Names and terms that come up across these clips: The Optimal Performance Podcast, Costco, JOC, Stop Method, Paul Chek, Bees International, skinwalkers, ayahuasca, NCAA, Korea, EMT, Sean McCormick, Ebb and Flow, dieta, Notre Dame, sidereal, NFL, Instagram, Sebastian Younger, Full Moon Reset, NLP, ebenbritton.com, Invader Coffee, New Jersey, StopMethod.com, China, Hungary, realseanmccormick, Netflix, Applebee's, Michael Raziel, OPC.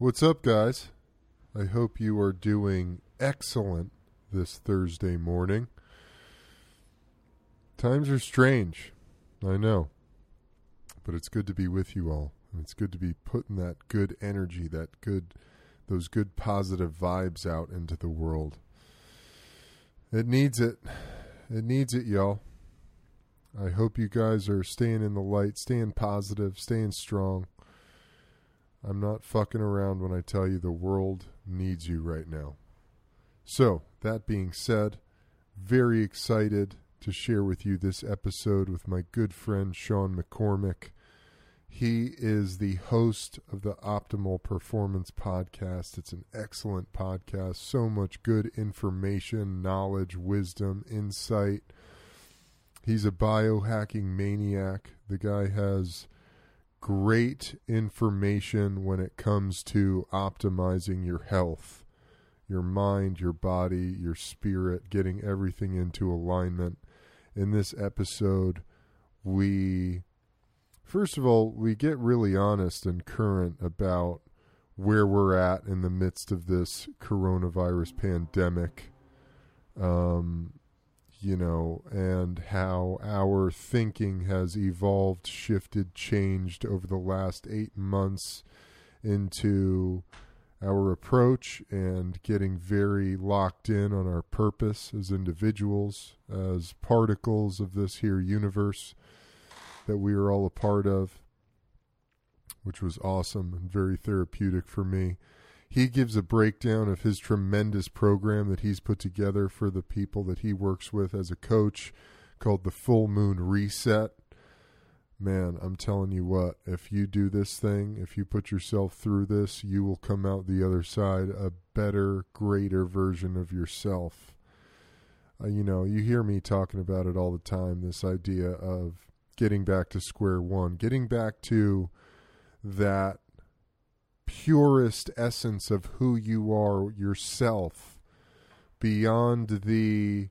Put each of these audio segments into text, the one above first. What's up, guys? I hope you are doing excellent this Thursday morning. Times are strange, I know, but it's good to be with you all. And it's good to be putting that good energy, those good positive vibes out into the world. It needs it. It needs it, y'all. I hope you guys are staying in the light, staying positive, staying strong. I'm not fucking around when I tell you the world needs you right now. So, that being said, very excited to share with you this episode with my good friend Sean McCormick. He is the host of the Optimal Performance Podcast. It's an excellent podcast. So much good information, knowledge, wisdom, insight. He's a biohacking maniac. The guy has great information when it comes to optimizing your health, your mind, your body, your spirit, getting everything into alignment. In this episode, we get really honest and current about where we're at in the midst of this coronavirus pandemic, and how our thinking has evolved, shifted, changed over the last 8 months into our approach and getting very locked in on our purpose as individuals, as particles of this here universe that we are all a part of, which was awesome and very therapeutic for me. He gives a breakdown of his tremendous program that he's put together for the people that he works with as a coach called the Full Moon Reset. Man, I'm telling you what, if you do this thing, if you put yourself through this, you will come out the other side a better, greater version of yourself. You hear me talking about it all the time, this idea of getting back to square one, getting back to that purest essence of who you are yourself, beyond the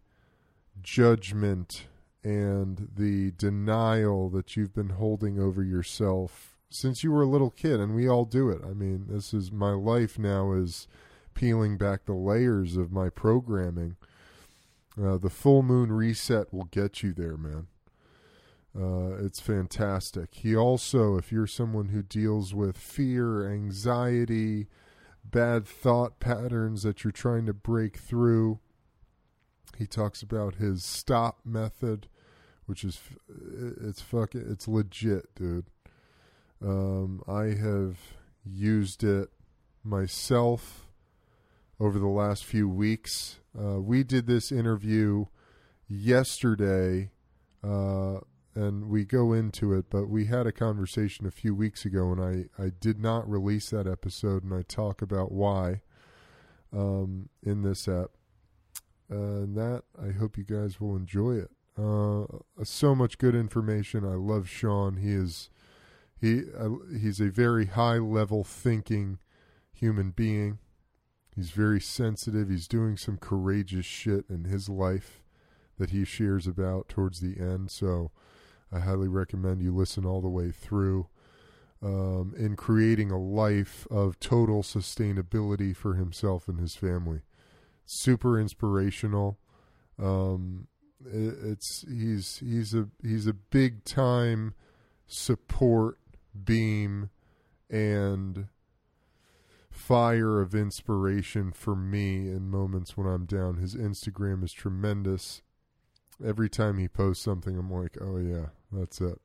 judgment and the denial that you've been holding over yourself since you were a little kid. And we all do it. I mean, this is my life now, is peeling back the layers of my programming. The Full Moon Reset will get you there, man. It's fantastic. He also, if you're someone who deals with fear, anxiety, bad thought patterns that you're trying to break through, he talks about his Stop Method, which is, it's legit, dude. I have used it myself over the last few weeks. We did this interview yesterday, and we go into it, but we had a conversation a few weeks ago, and I did not release that episode, and I talk about why in this app. And that, I hope you guys will enjoy it. So much good information. I love Sean. He's a very high-level thinking human being. He's very sensitive. He's doing some courageous shit in his life that he shares about towards the end, so I highly recommend you listen all the way through in creating a life of total sustainability for himself and his family. Super inspirational. He's a big time support beam and fire of inspiration for me in moments when I'm down. His Instagram is tremendous. Every time he posts something, I'm like, oh yeah, that's it.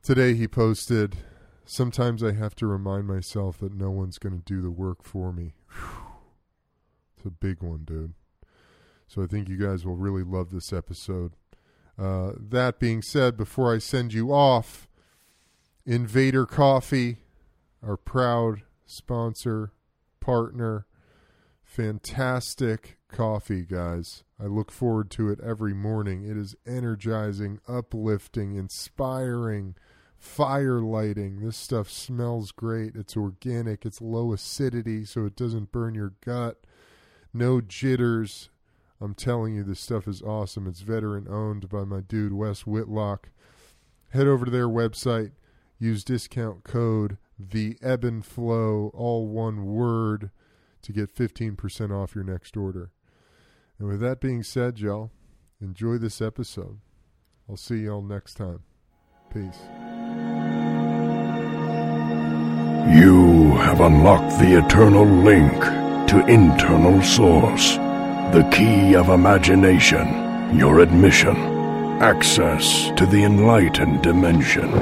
Today he posted, sometimes I have to remind myself that no one's going to do the work for me. Whew. It's a big one, dude. So I think you guys will really love this episode. That being said, before I send you off, Invader Coffee, our proud sponsor, partner, fantastic coffee, guys. I look forward to it every morning. It is energizing, uplifting, inspiring, fire lighting. This stuff smells great. It's organic. It's low acidity, so it doesn't burn your gut. No jitters. I'm telling you, this stuff is awesome. It's veteran owned by my dude, Wes Whitlock. Head over to their website. Use discount code the Ebb and Flow, all one word, to get 15% off your next order. And with that being said, y'all, enjoy this episode. I'll see y'all next time. Peace. You have unlocked the eternal link to internal source, the key of imagination, your admission, access to the enlightened dimension,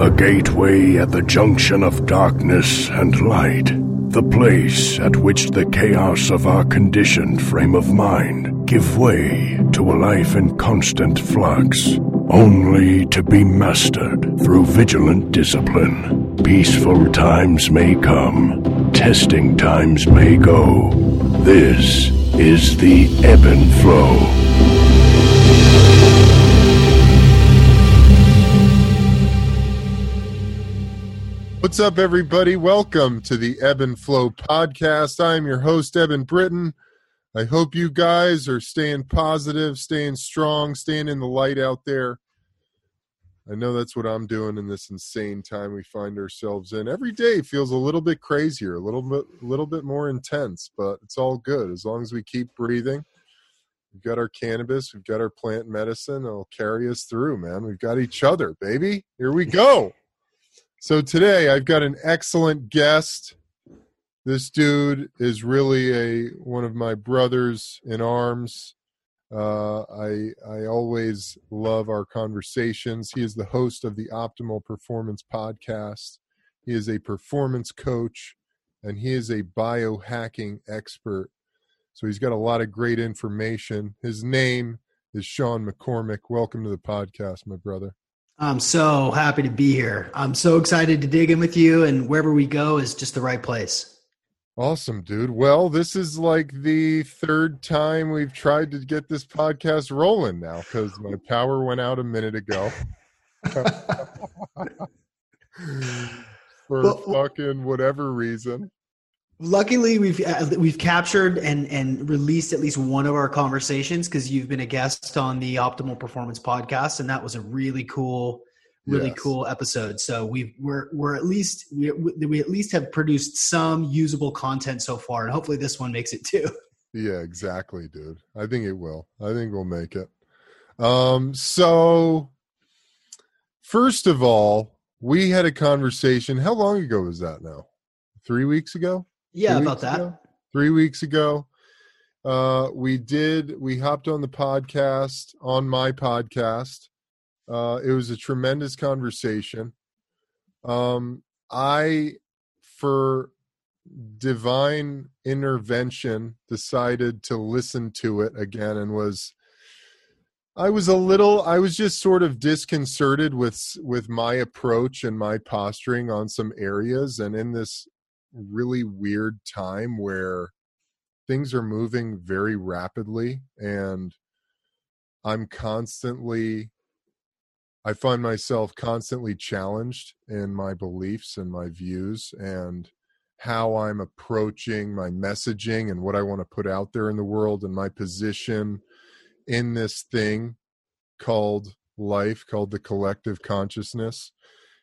a gateway at the junction of darkness and light, the place at which the chaos of our conditioned frame of mind give way to a life in constant flux, only to be mastered through vigilant discipline. Peaceful times may come, testing times may go. This is the Ebb and Flow. What's up, everybody? Welcome to the Ebb and Flow podcast. I'm your host, Eben Britton. I hope you guys are staying positive, staying strong, staying in the light out there. I know that's what I'm doing in this insane time we find ourselves in. Every day feels a little bit crazier, a little bit more intense, but it's all good as long as we keep breathing. We've got our cannabis, we've got our plant medicine. It'll carry us through, man. We've got each other, baby. Here we go. So today I've got an excellent guest. This dude is really one of my brothers in arms. I always love our conversations. He is the host of the Optimal Performance Podcast. He is a performance coach, and he is a biohacking expert. So he's got a lot of great information. His name is Sean McCormick. Welcome to the podcast, my brother. I'm so happy to be here. I'm so excited to dig in with you, and wherever we go is just the right place. Awesome, dude. Well, this is like the third time we've tried to get this podcast rolling now because my power went out a minute ago. For whatever reason. Luckily, we've captured and released at least one of our conversations because you've been a guest on the Optimal Performance Podcast, and that was a really cool cool episode. So we at least have produced some usable content so far, and hopefully this one makes it too. Yeah, exactly, dude. I think it will. I think we'll make it. So first of all, we had a conversation. How long ago was that now? 3 weeks ago? Yeah, about that. 3 weeks ago. We hopped on the podcast, on my podcast. It was a tremendous conversation. I, for divine intervention, decided to listen to it again and I was just sort of disconcerted with my approach and my posturing on some areas. And in this really weird time where things are moving very rapidly and I find myself constantly challenged in my beliefs and my views and how I'm approaching my messaging and what I want to put out there in the world and my position in this thing called life, called the collective consciousness.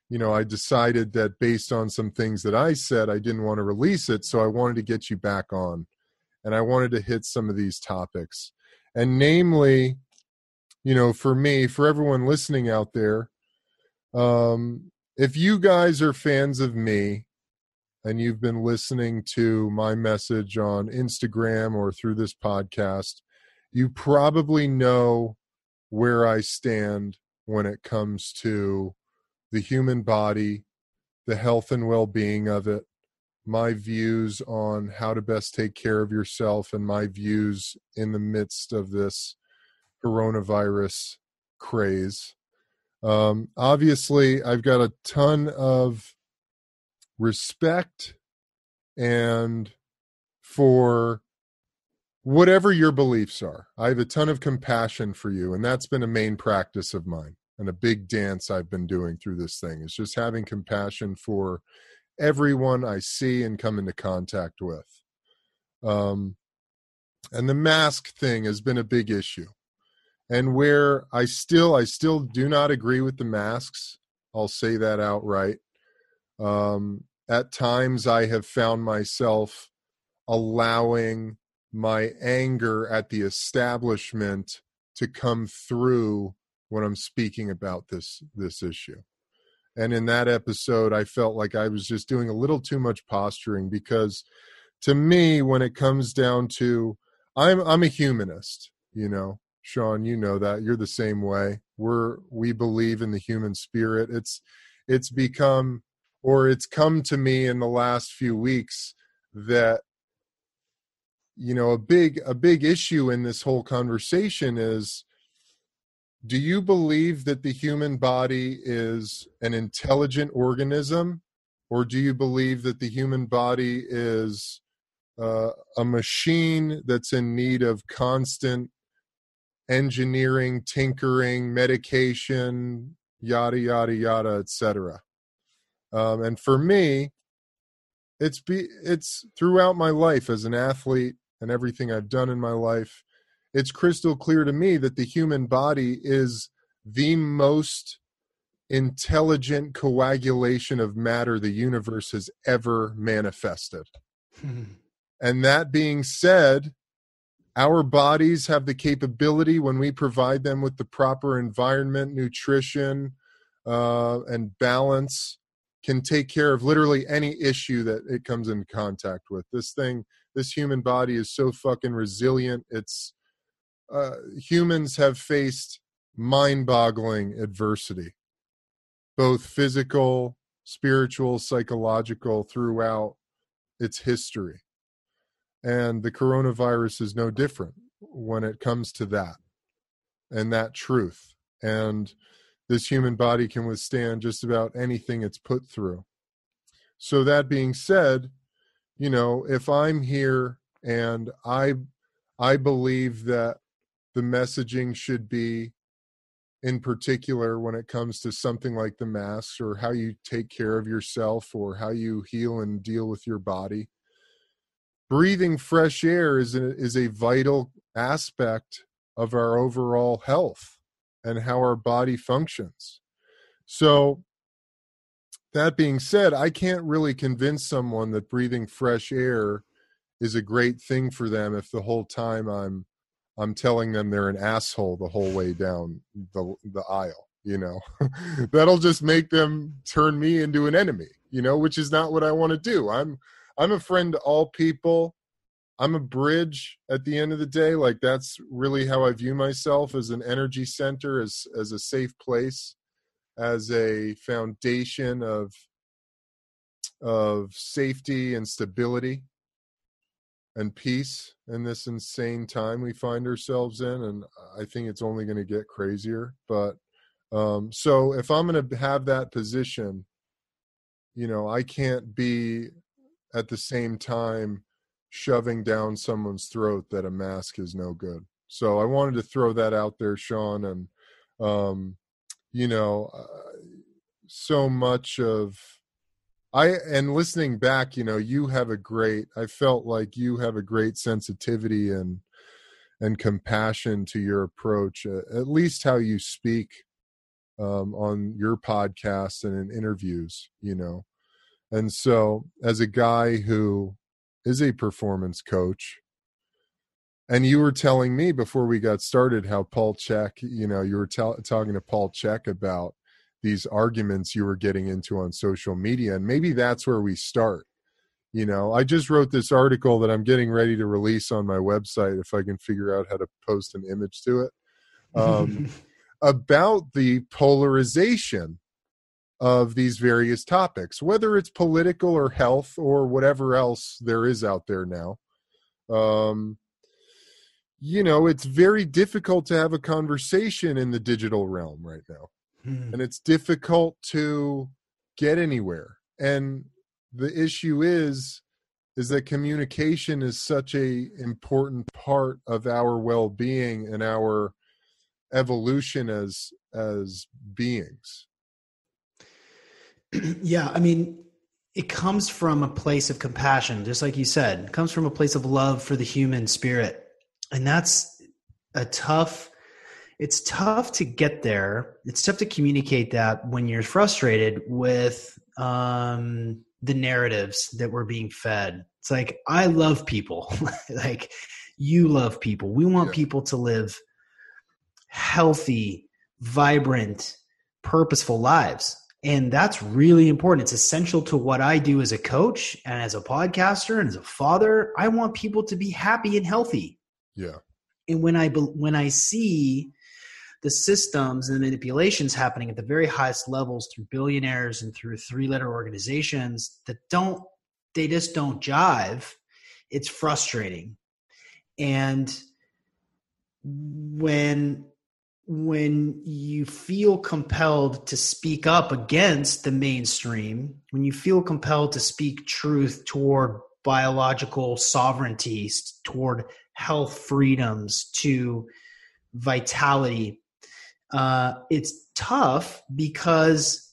You know, I decided that based on some things that I said, I didn't want to release it. So I wanted to get you back on, and I wanted to hit some of these topics. And namely, you know, for me, for everyone listening out there, if you guys are fans of me and you've been listening to my message on Instagram or through this podcast, you probably know where I stand when it comes to the human body, the health and well-being of it, my views on how to best take care of yourself, and my views in the midst of this coronavirus craze. Obviously, I've got a ton of respect and for whatever your beliefs are. I have a ton of compassion for you, and that's been a main practice of mine and a big dance I've been doing through this thing. It's just having compassion for everyone I see and come into contact with. And the mask thing has been a big issue. And where I still do not agree with the masks, I'll say that outright. At times I have found myself allowing my anger at the establishment to come through when I'm speaking about this issue. And in that episode, I felt like I was just doing a little too much posturing, because to me, when it comes down to, I'm a humanist, you know, Sean, you know that. You're the same way. We believe in the human spirit. It's come to me in the last few weeks that, you know, a big issue in this whole conversation is, do you believe that the human body is an intelligent organism, or do you believe that the human body is a machine that's in need of constant engineering, tinkering, medication, yada, yada, yada, etc.? And for me, it's throughout my life as an athlete and everything I've done in my life, it's crystal clear to me that the human body is the most intelligent coagulation of matter the universe has ever manifested. And that being said, our bodies have the capability, when we provide them with the proper environment, nutrition, and balance, can take care of literally any issue that it comes in contact with. This human body is so fucking resilient. Humans have faced mind-boggling adversity, both physical, spiritual, psychological, throughout its history. And the coronavirus is no different when it comes to that and that truth. And this human body can withstand just about anything it's put through. So that being said, you know, if I'm here and I believe that the messaging should be, in particular, when it comes to something like the masks or how you take care of yourself or how you heal and deal with your body, breathing fresh air is a vital aspect of our overall health and how our body functions. So that being said, I can't really convince someone that breathing fresh air is a great thing for them if the whole time I'm telling them they're an asshole the whole way down the aisle, you know. That'll just make them turn me into an enemy, you know, which is not what I want to do. I'm a friend to all people. I'm a bridge at the end of the day. Like, that's really how I view myself, as an energy center, as a safe place, as a foundation of safety and stability and peace in this insane time we find ourselves in. And I think it's only going to get crazier. But so if I'm going to have that position, you know, I can't be at the same time shoving down someone's throat that a mask is no good. So I wanted to throw that out there, Sean. And, you know, so much of, and listening back, you know, I felt like you have a great sensitivity and compassion to your approach, at least how you speak on your podcast and in interviews, you know. And so as a guy who is a performance coach, and you were telling me before we got started how Paul Chek, you know, you were talking to Paul Chek about these arguments you were getting into on social media, and maybe that's where we start. You know, I just wrote this article that I'm getting ready to release on my website if I can figure out how to post an image to it, about the polarization of these various topics, whether it's political or health or whatever else there is out there now. You know, it's very difficult to have a conversation in the digital realm right now. And it's difficult to get anywhere. And the issue is that communication is such an important part of our well-being and our evolution as beings. Yeah, I mean, it comes from a place of compassion, just like you said. It comes from a place of love for the human spirit. And that's it's tough to get there. It's tough to communicate that when you're frustrated with the narratives that we're being fed. It's like, I love people. Like, you love people. We want people to live healthy, vibrant, purposeful lives. And that's really important. It's essential to what I do as a coach and as a podcaster and as a father. I want people to be happy and healthy. Yeah. And when I see the systems and the manipulations happening at the very highest levels through billionaires and through 3-letter organizations that just don't jive, it's frustrating. And when you feel compelled to speak up against the mainstream, when you feel compelled to speak truth toward biological sovereignties, toward health freedoms, to vitality, it's tough, because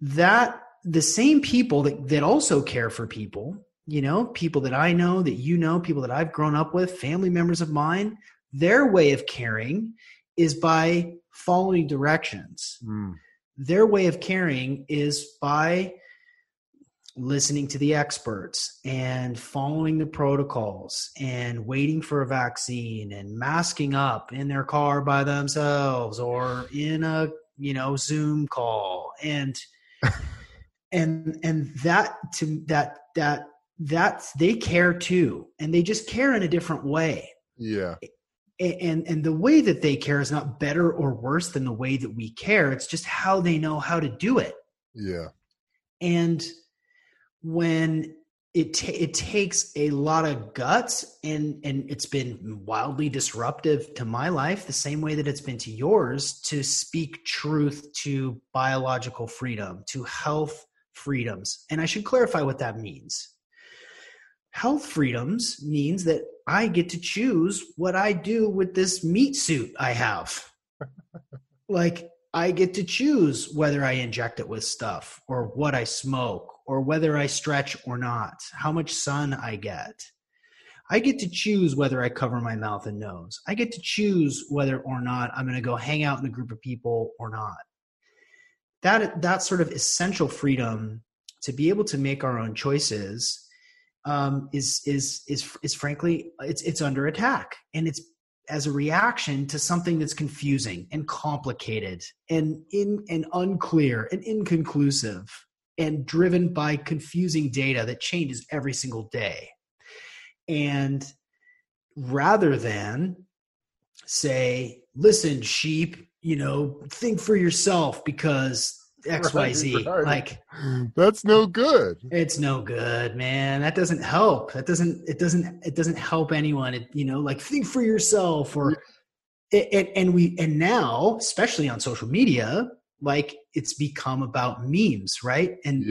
that the same people that also care for people, people that I know, that people that I've grown up with, family members of mine, their way of caring is by following directions. Mm. Their way of caring is by listening to the experts and following the protocols and waiting for a vaccine and masking up in their car by themselves or in a, Zoom call. And that's, they care too. And they just care in a different way. Yeah. And the way that they care is not better or worse than the way that we care. It's just how they know how to do it. Yeah. And when it takes a lot of guts, and it's been wildly disruptive to my life, the same way that it's been to yours, to speak truth to biological freedom, to health freedoms. And I should clarify what that means. Health freedoms means that I get to choose what I do with this meat suit I have. Like, I get to choose whether I inject it with stuff or what I smoke or whether I stretch or not, how much sun I get. I get to choose whether I cover my mouth and nose. I get to choose whether or not I'm going to go hang out in a group of people or not. That sort of essential freedom to be able to make our own choices is frankly, it's under attack, and it's as a reaction to something that's confusing and complicated and unclear and inconclusive and driven by confusing data that changes every single day. And rather than say, listen, sheep, think for yourself because XYZ, right. Like, that's no good. It's no good, man. That doesn't help. It doesn't help anyone. It, think for yourself, or and now, especially on social media, like, it's become about memes, right? And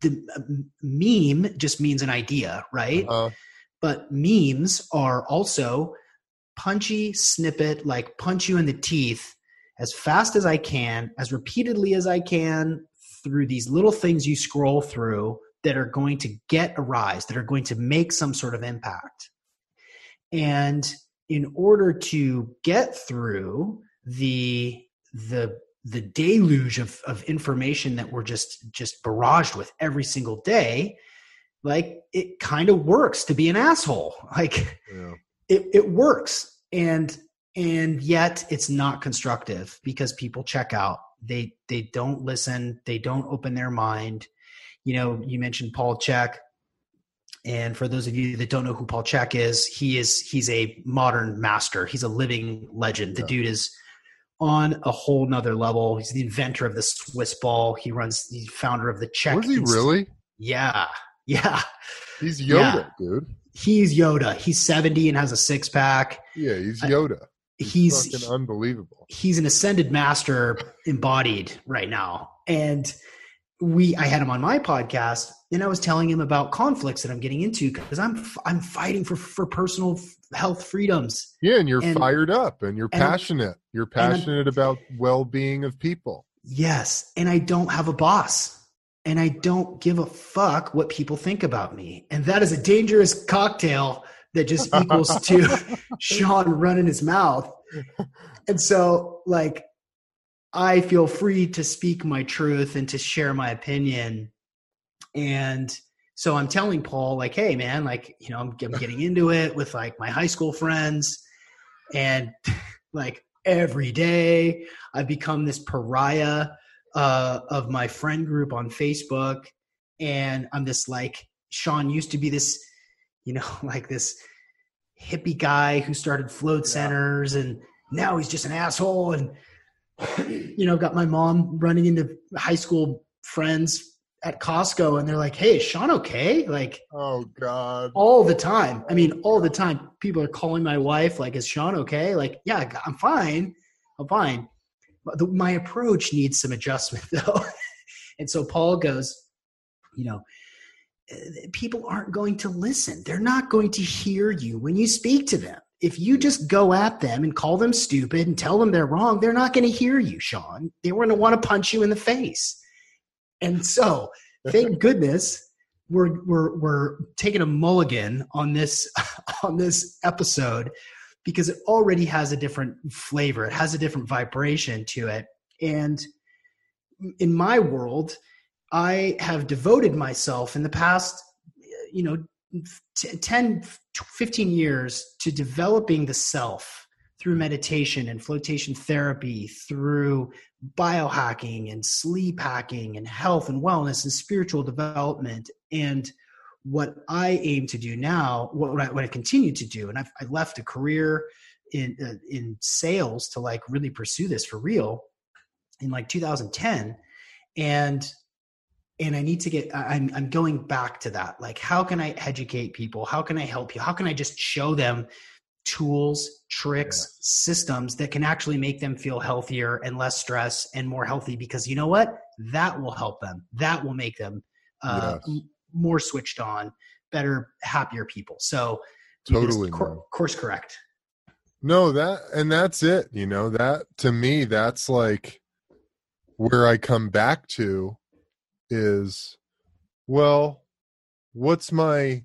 the meme just means an idea, right? Uh-huh. But memes are also punchy snippet, like punch you in the teeth, as fast as I can, as repeatedly as I can, through these little things you scroll through that are going to get a rise, that are going to make some sort of impact. And in order to get through the deluge of information that we're just barraged with every single day, like, it kind of works to be an asshole. Like, it works. And yet it's not constructive, because people check out. They don't listen. They don't open their mind. You mentioned Paul Chek. And for those of you that don't know who Paul Chek is, he's a modern master. He's a living legend. The dude is on a whole nother level. He's the inventor of the Swiss ball. He's founder of the Czech. Was he really? Yeah. Yeah. He's Yoda, dude. He's Yoda. He's 70 and has a 6-pack. Yeah, he's Yoda. He's fucking unbelievable. He's an ascended master embodied right now. And I had him on my podcast, and I was telling him about conflicts that I'm getting into, because I'm fighting for personal health freedoms. Yeah. And you're fired up, and you're passionate. You're passionate about well-being of people. Yes. And I don't have a boss, and I don't give a fuck what people think about me. And that is a dangerous cocktail that just equals to Sean running his mouth. And so, like, I feel free to speak my truth and to share my opinion. And so I'm telling Paul, like, hey man, like, you know, I'm getting into it with like my high school friends, and like every day I've become this pariah of my friend group on Facebook. And I'm this, like, Sean used to be this, you know, like this hippie guy who started float centers, and now he's just an asshole. And, you know, got my mom running into high school friends at Costco, and they're like, hey, is Sean okay? Like, oh God, all the time. I mean, all the time people are calling my wife, like, is Sean okay? Like, yeah, I'm fine. I'm fine. But my approach needs some adjustment though. And so Paul goes, you know, people aren't going to listen. They're not going to hear you when you speak to them. If you just go at them and call them stupid and tell them they're wrong, they're not going to hear you, Sean. They were going to want to punch you in the face. And so, thank goodness we're taking a mulligan on this episode, because it already has a different flavor. It has a different vibration to it. And in my world, I have devoted myself in the past, you know, 10, 15 years to developing the self through meditation and flotation therapy, through biohacking and sleep hacking and health and wellness and spiritual development. And what I aim to do now, what I continue to do, and I left a career in sales to like really pursue this for real in like 2010. And I need to I'm going back to that. Like, how can I educate people? How can I help you? How can I just show them tools, tricks, systems that can actually make them feel healthier and less stress and more healthy? Because you know what? That will help them. That will make them more switched on, better, happier people. So totally course correct. No, and that's it. You know, that to me, that's like where I come back to is, well, what's my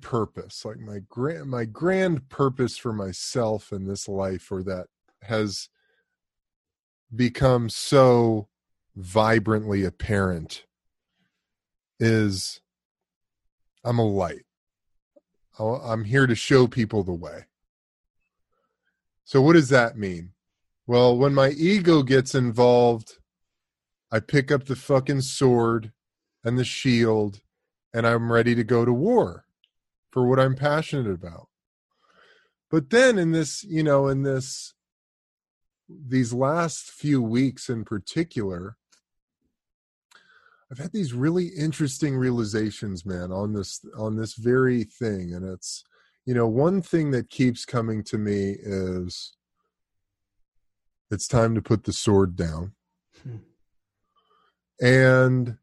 purpose? Like my grand purpose for myself in this life, or that has become so vibrantly apparent, is I'm a light. I'm here to show people the way. So what does that mean? Well, when my ego gets involved, I pick up the fucking sword and the shield, and I'm ready to go to war for what I'm passionate about. But then these last few weeks in particular, I've had these really interesting realizations, man, on this very thing. And it's, you know, one thing that keeps coming to me is it's time to put the sword down. And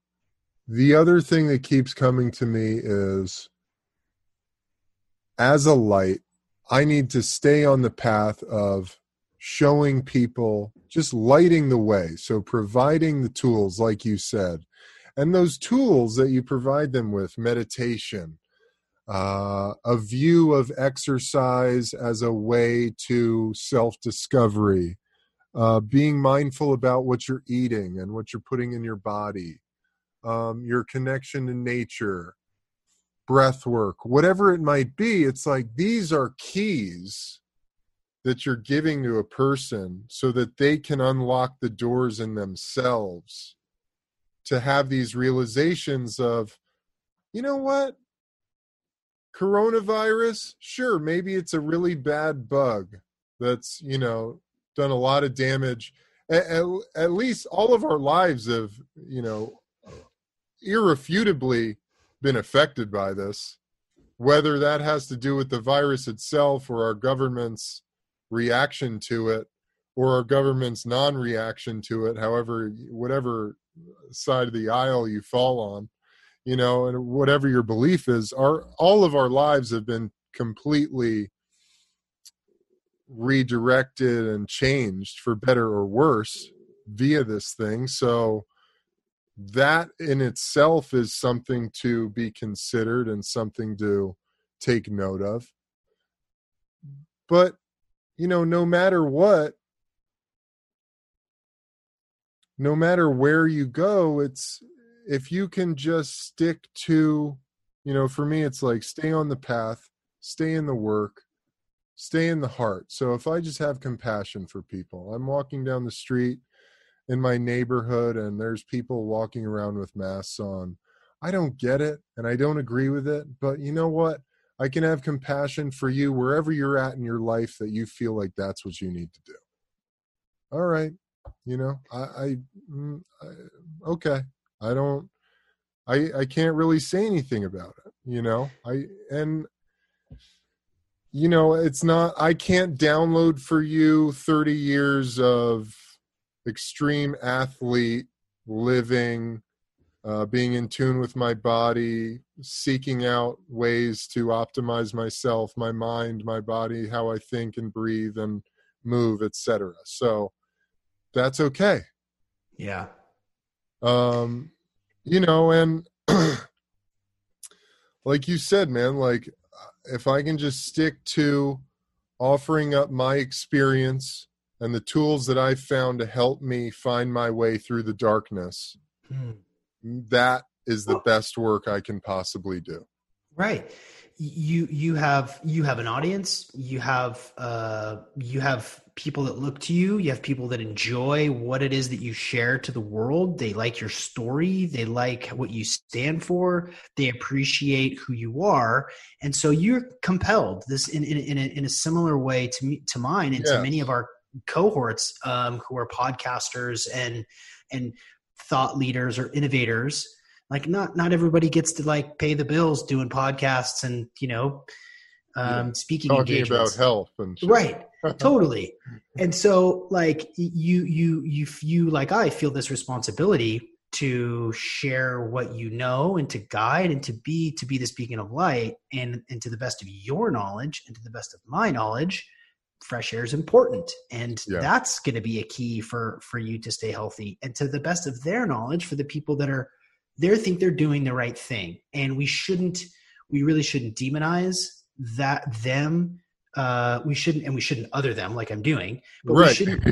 the other thing that keeps coming to me is, as a light, I need to stay on the path of showing people, just lighting the way. So providing the tools, like you said, and those tools that you provide them with, meditation, a view of exercise as a way to self-discovery, being mindful about what you're eating and what you're putting in your body, your connection to nature, breath work, whatever it might be. It's like, these are keys that you're giving to a person so that they can unlock the doors in themselves to have these realizations of, you know what? Coronavirus, sure, maybe it's a really bad bug that's, you know, done a lot of damage. At least all of our lives have, you know, irrefutably been affected by this, whether that has to do with the virus itself or our government's reaction to it or our government's non-reaction to it, however, whatever side of the aisle you fall on, you know, and whatever your belief is, all of our lives have been completely redirected and changed for better or worse via this thing. So that in itself is something to be considered and something to take note of. But, you know, no matter what, no matter where you go, it's, if you can just stick to, you know, for me, it's like stay on the path, stay in the work, stay in the heart. So if I just have compassion for people, I'm walking down the street in my neighborhood and there's people walking around with masks on. I don't get it and I don't agree with it, but you know what? I can have compassion for you wherever you're at in your life that you feel like that's what you need to do. All right. You know, okay. I can't really say anything about it, you know, you know, it's not, I can't download for you 30 years of extreme athlete living, being in tune with my body, seeking out ways to optimize myself, my mind, my body, how I think and breathe and move, etc. So that's okay. Yeah. You know, and like you said, man, like if I can just stick to offering up my experience and the tools that I found to help me find my way through the darkness, that is the best work I can possibly do. Right. You have an audience, you have people that look to you, you have people that enjoy what it is that you share to the world. They like your story. They like what you stand for. They appreciate who you are. And so you're compelled this in a similar way to me, to mine, and to many of our cohorts who are podcasters and thought leaders or innovators. Like not everybody gets to like pay the bills doing podcasts and, you know, speaking engagements. Talking about health and shit. Right. Totally. And so like you like, I feel this responsibility to share what you know and to guide and to be this beacon of light, and to the best of your knowledge and to the best of my knowledge, fresh air is important. And that's going to be a key for you to stay healthy, and to the best of their knowledge for the people that are, they think they're doing the right thing. And we really shouldn't demonize that them. We shouldn't other them, like I'm doing, but right. We shouldn't.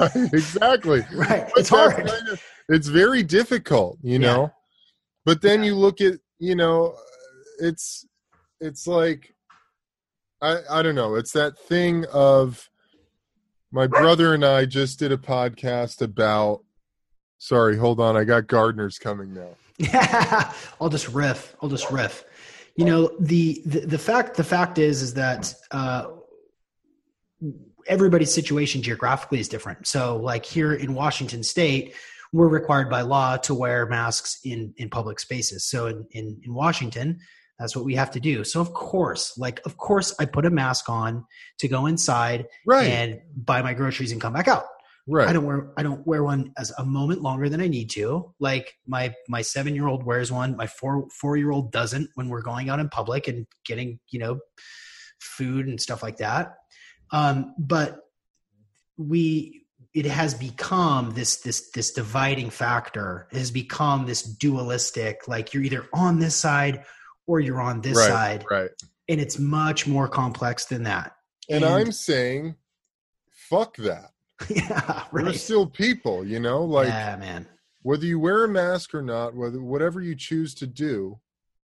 Right, exactly. Right. But it's hard. Kind of, it's very difficult, you know, but then you look at, you know, it's like, I don't know. It's that thing of my brother and I just did a podcast about, sorry, hold on. I got gardeners coming now. Yeah, I'll just riff. You know, the fact is that everybody's situation geographically is different. So like here in Washington State, we're required by law to wear masks in public spaces. So in Washington, that's what we have to do. So of course I put a mask on to go inside and buy my groceries and come back out. Right. I don't wear one as a moment longer than I need to. Like my 7-year-old wears one. My four-year-old doesn't when we're going out in public and getting, you know, food and stuff like that. But it has become this dividing factor. It has become this dualistic, like you're either on this side or you're on this side. Right. And it's much more complex than that. And I'm saying, fuck that. Yeah, right. We're still people, you know, like man. Whether you wear a mask or not, whatever you choose to do,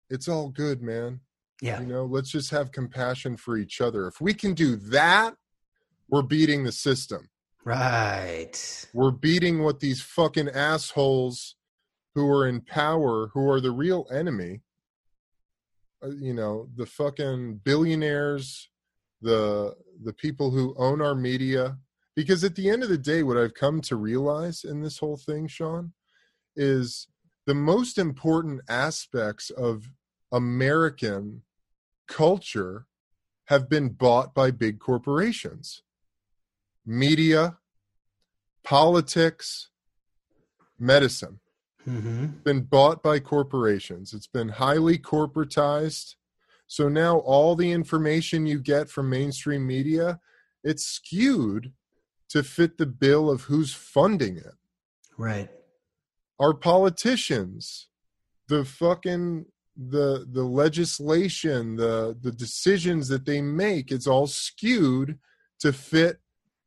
it's all good, man. Yeah. You know, let's just have compassion for each other. If we can do that, we're beating the system. Right. We're beating what these fucking assholes who are in power, who are the real enemy, you know, the fucking billionaires, the people who own our media. Because at the end of the day, what I've come to realize in this whole thing, Sean, is the most important aspects of American culture have been bought by big corporations. Media, politics, medicine. Mm-hmm. Been bought by corporations. It's been highly corporatized. So now all the information you get from mainstream media, it's skewed to fit the bill of who's funding it. Right. Our politicians, the fucking, the legislation, the decisions that they make, it's all skewed to fit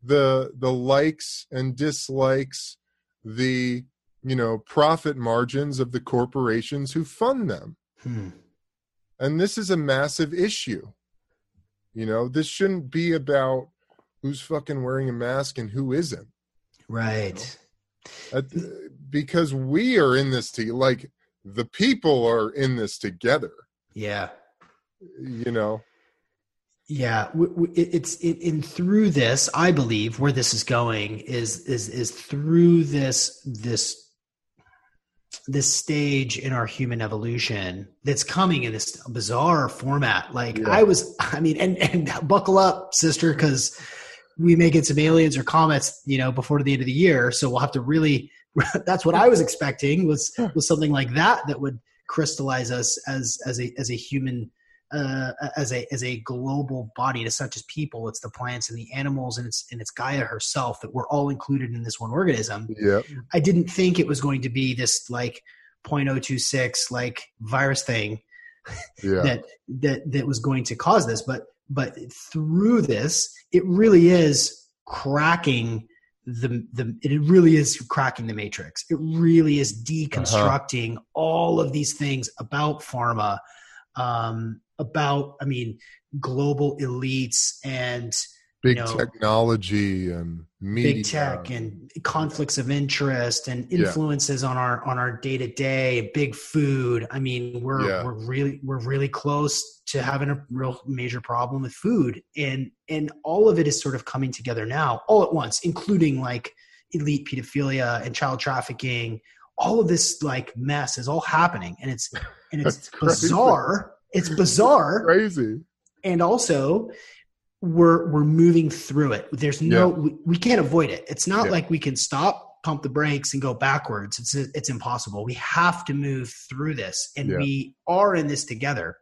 the likes and dislikes the, you know, profit margins of the corporations who fund them. And this is a massive issue. You know, this shouldn't be about who's fucking wearing a mask and who isn't. Right. You know? Because we are in this like the people are in this together. Yeah. You know? Yeah. And through this, I believe where this is going is through this stage in our human evolution that's coming in this bizarre format. Like yeah. I mean, and buckle up, sister, because we may get some aliens or comets, you know, before the end of the year. So we'll have to really, that's what I was expecting was something like that would crystallize us as a human, as a global body. It's not just people, it's the plants and the animals, and it's Gaia herself, that we're all included in this one organism. Yeah. I didn't think it was going to be this like 0.026 like virus thing yeah. that was going to cause this, but through this, it really is cracking the matrix. It really is deconstructing all of these things about pharma, about global elites and big technology and media. Big tech and conflicts of interest and influences on our day-to-day, big food. I mean, we're really close to having a real major problem with food, and all of it is sort of coming together now all at once, including like elite pedophilia and child trafficking. All of this like mess is all happening, and it's bizarre. It's bizarre. It's crazy. And also we're moving through it. There's no, we can't avoid it. It's not like we can stop, pump the brakes and go backwards. It's impossible. We have to move through this, and we are in this together.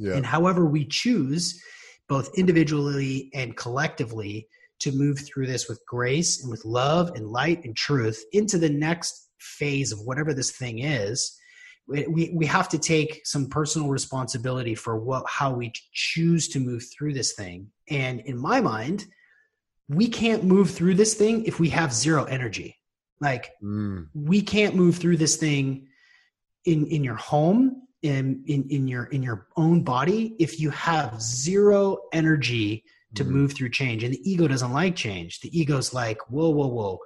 Yeah. And however we choose, both individually and collectively, to move through this with grace and with love and light and truth into the next phase of whatever this thing is, we have to take some personal responsibility for how we choose to move through this thing. And in my mind, we can't move through this thing if we have zero energy. Like we can't move through this thing in your home, in your own body, if you have zero energy to move through change. And the ego doesn't like change. The ego's like, whoa,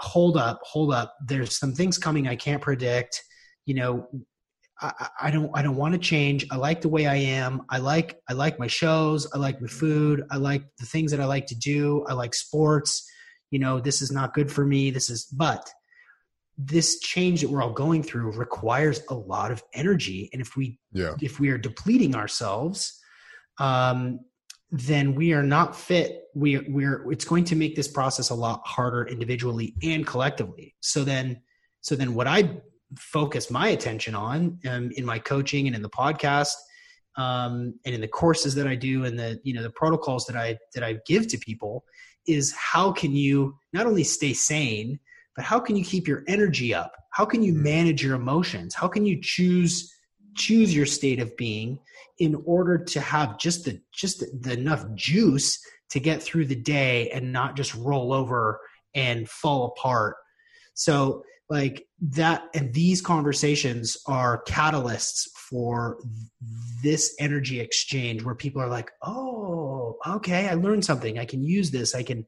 hold up. There's some things coming I can't predict. You know, I don't want to change. I like the way I am. I like my shows. I like my food. I like the things that I like to do. I like sports. You know, this is not good for me. But this change that we're all going through requires a lot of energy. And if we are depleting ourselves, then we are not fit. It's going to make this process a lot harder individually and collectively. So then what I focus my attention on in my coaching and in the podcast and in the courses that I do and the protocols that I give to people is, how can you not only stay sane, but how can you keep your energy up? How can you manage your emotions? How can you choose your state of being in order to have just the enough juice to get through the day and not just roll over and fall apart? So like that, and these conversations are catalysts for this energy exchange where people are like, oh, okay, I learned something. I can use this. I can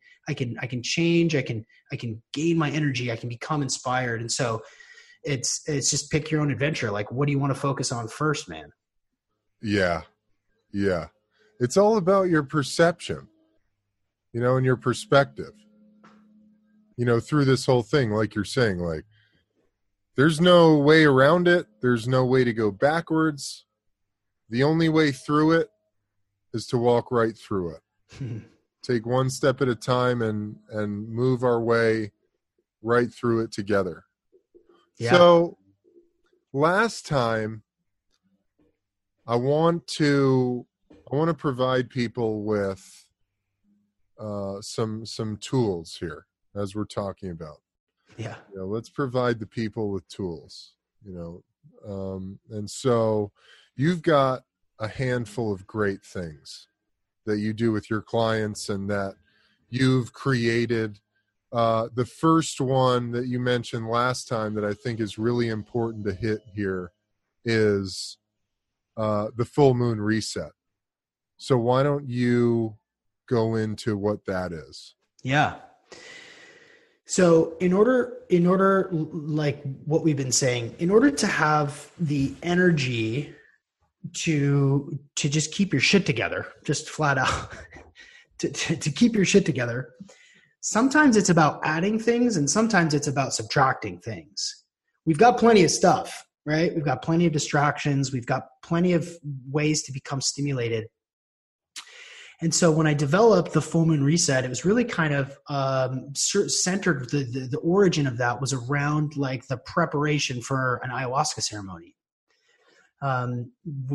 change. I can gain my energy. I can become inspired. And so it's just pick your own adventure. Like, what do you want to focus on first, man? Yeah. Yeah. It's all about your perception, you know, and your perspective, you know, through this whole thing. Like you're saying, like, there's no way around it. There's no way to go backwards. The only way through it is to walk right through it. Take one step at a time and move our way right through it together. Yeah. So last time, I want to provide people with some tools here as we're talking about. Yeah. You know, let's provide the people with tools, you know. And so you've got a handful of great things that you do with your clients and that you've created The first one that you mentioned last time that I think is really important to hit here is the full moon reset. So why don't you go into what that is? Yeah. So in order, like what we've been saying, in order to have the energy to just keep your shit together, just flat out, to keep your shit together, sometimes it's about adding things and sometimes it's about subtracting things. We've got plenty of stuff, right? We've got plenty of distractions. We've got plenty of ways to become stimulated. And so when I developed the Full Moon Reset, it was really kind of centered, the origin of that was around like the preparation for an ayahuasca ceremony.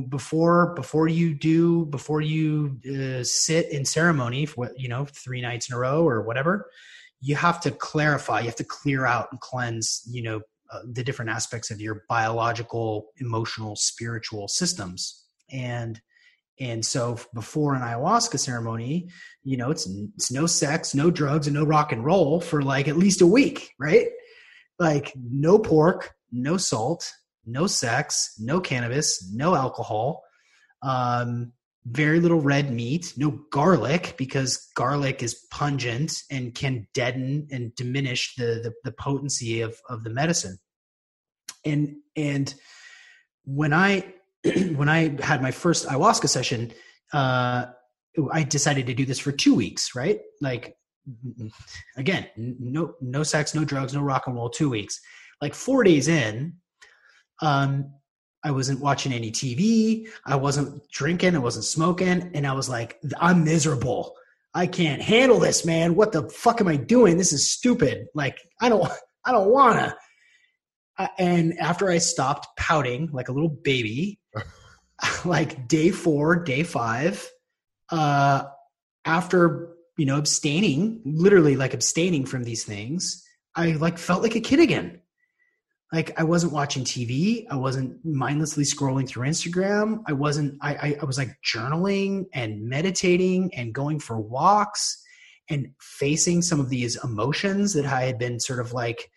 Before you sit in ceremony for, 3 nights in a row or whatever, you have to clarify, you have to clear out and cleanse, the different aspects of your biological, emotional, spiritual systems. And so before an ayahuasca ceremony, it's no sex, no drugs, and no rock and roll for like at least a week, right? Like no pork, no salt, no sex, no cannabis, no alcohol, very little red meat, no garlic, because garlic is pungent and can deaden and diminish the potency of the medicine. And when I had my first ayahuasca session, I decided to do this for 2 weeks, right? Like, again, no sex, no drugs, no rock and roll, 2 weeks. Like 4 days in, I wasn't watching any TV. I wasn't drinking. I wasn't smoking. And I was like, I'm miserable. I can't handle this, man. What the fuck am I doing? This is stupid. Like, I don't wanna. And after I stopped pouting like a little baby, like day 4, day 5, after, abstaining, literally like abstaining from these things, I like felt like a kid again. Like I wasn't watching TV. I wasn't mindlessly scrolling through Instagram. I was like journaling and meditating and going for walks and facing some of these emotions that I had been sort of like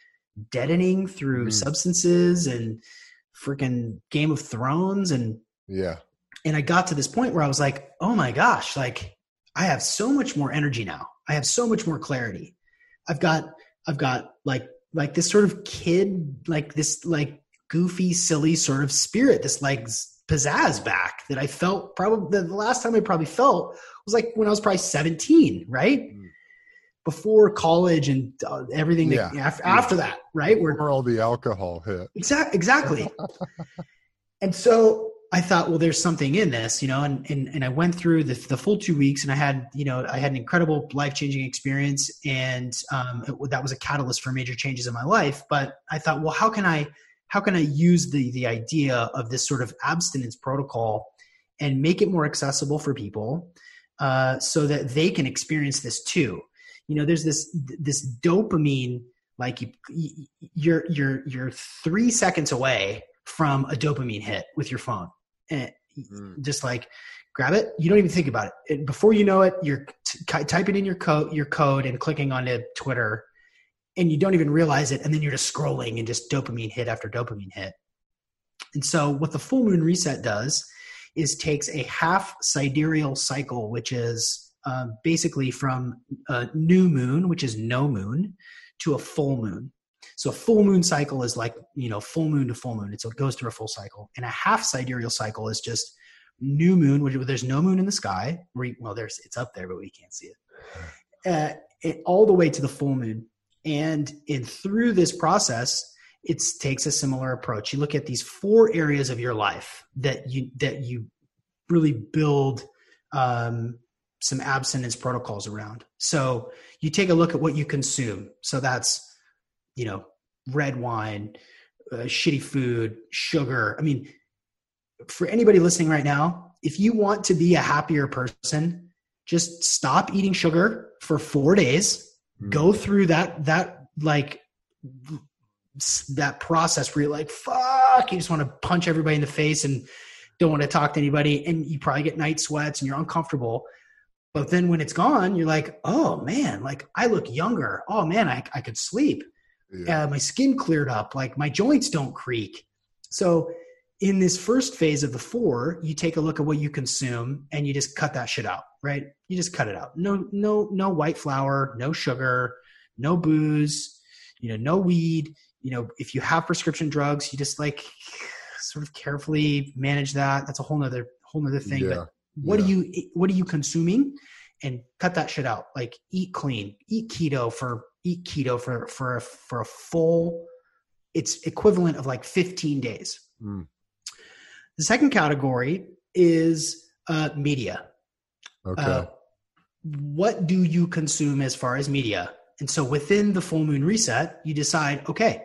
deadening through substances and freaking Game of Thrones. And yeah. And I got to this point where I was like, oh my gosh, like I have so much more energy now. I have so much more clarity. I've got like this sort of kid, like this, like goofy, silly sort of spirit, this like pizzazz back that I felt probably the last time I probably felt was like when I was probably 17, right? Mm. Before college and everything that, after that, right? Where all the alcohol hit. Exactly. And so I thought, well, there's something in this, and I went through the full 2 weeks and I had, an incredible life-changing experience and that was a catalyst for major changes in my life. But I thought, well, how can I use the idea of this sort of abstinence protocol and make it more accessible for people so that they can experience this too? There's this dopamine, like you're 3 seconds away from a dopamine hit with your phone. And just like grab it. You don't even think about it. Before you know it, you're typing in your code and clicking onto Twitter and you don't even realize it. And then you're just scrolling and just dopamine hit after dopamine hit. And so what the full moon reset does is takes a half sidereal cycle, which is basically from a new moon, which is no moon, to a full moon. So a full moon cycle is like, full moon to full moon. It goes through a full cycle. And a half sidereal cycle is just new moon, where there's no moon in the sky. It's up there, but we can't see it. All the way to the full moon. And through this process, it takes a similar approach. You look at these 4 areas of your life that you really build some abstinence protocols around. So you take a look at what you consume. So that's red wine, shitty food, sugar. I mean, for anybody listening right now, if you want to be a happier person, just stop eating sugar for 4 days, go through that process where you're like, fuck, you just want to punch everybody in the face and don't want to talk to anybody. And you probably get night sweats and you're uncomfortable. But then when it's gone, you're like, oh man, like I look younger. Oh man, I could sleep. Yeah. My skin cleared up. Like my joints don't creak. So in this first phase of the four, you take a look at what you consume and you just cut that shit out, right? You just cut it out. No white flour, no sugar, no booze, no weed. If you have prescription drugs, you just like sort of carefully manage that. That's a whole nother thing. Yeah. But what are you consuming, and cut that shit out. Like eat clean, eat keto for a full, it's equivalent of like 15 days. Mm. The second category is media. Okay. What do you consume as far as media? And so within the full moon reset, you decide, okay,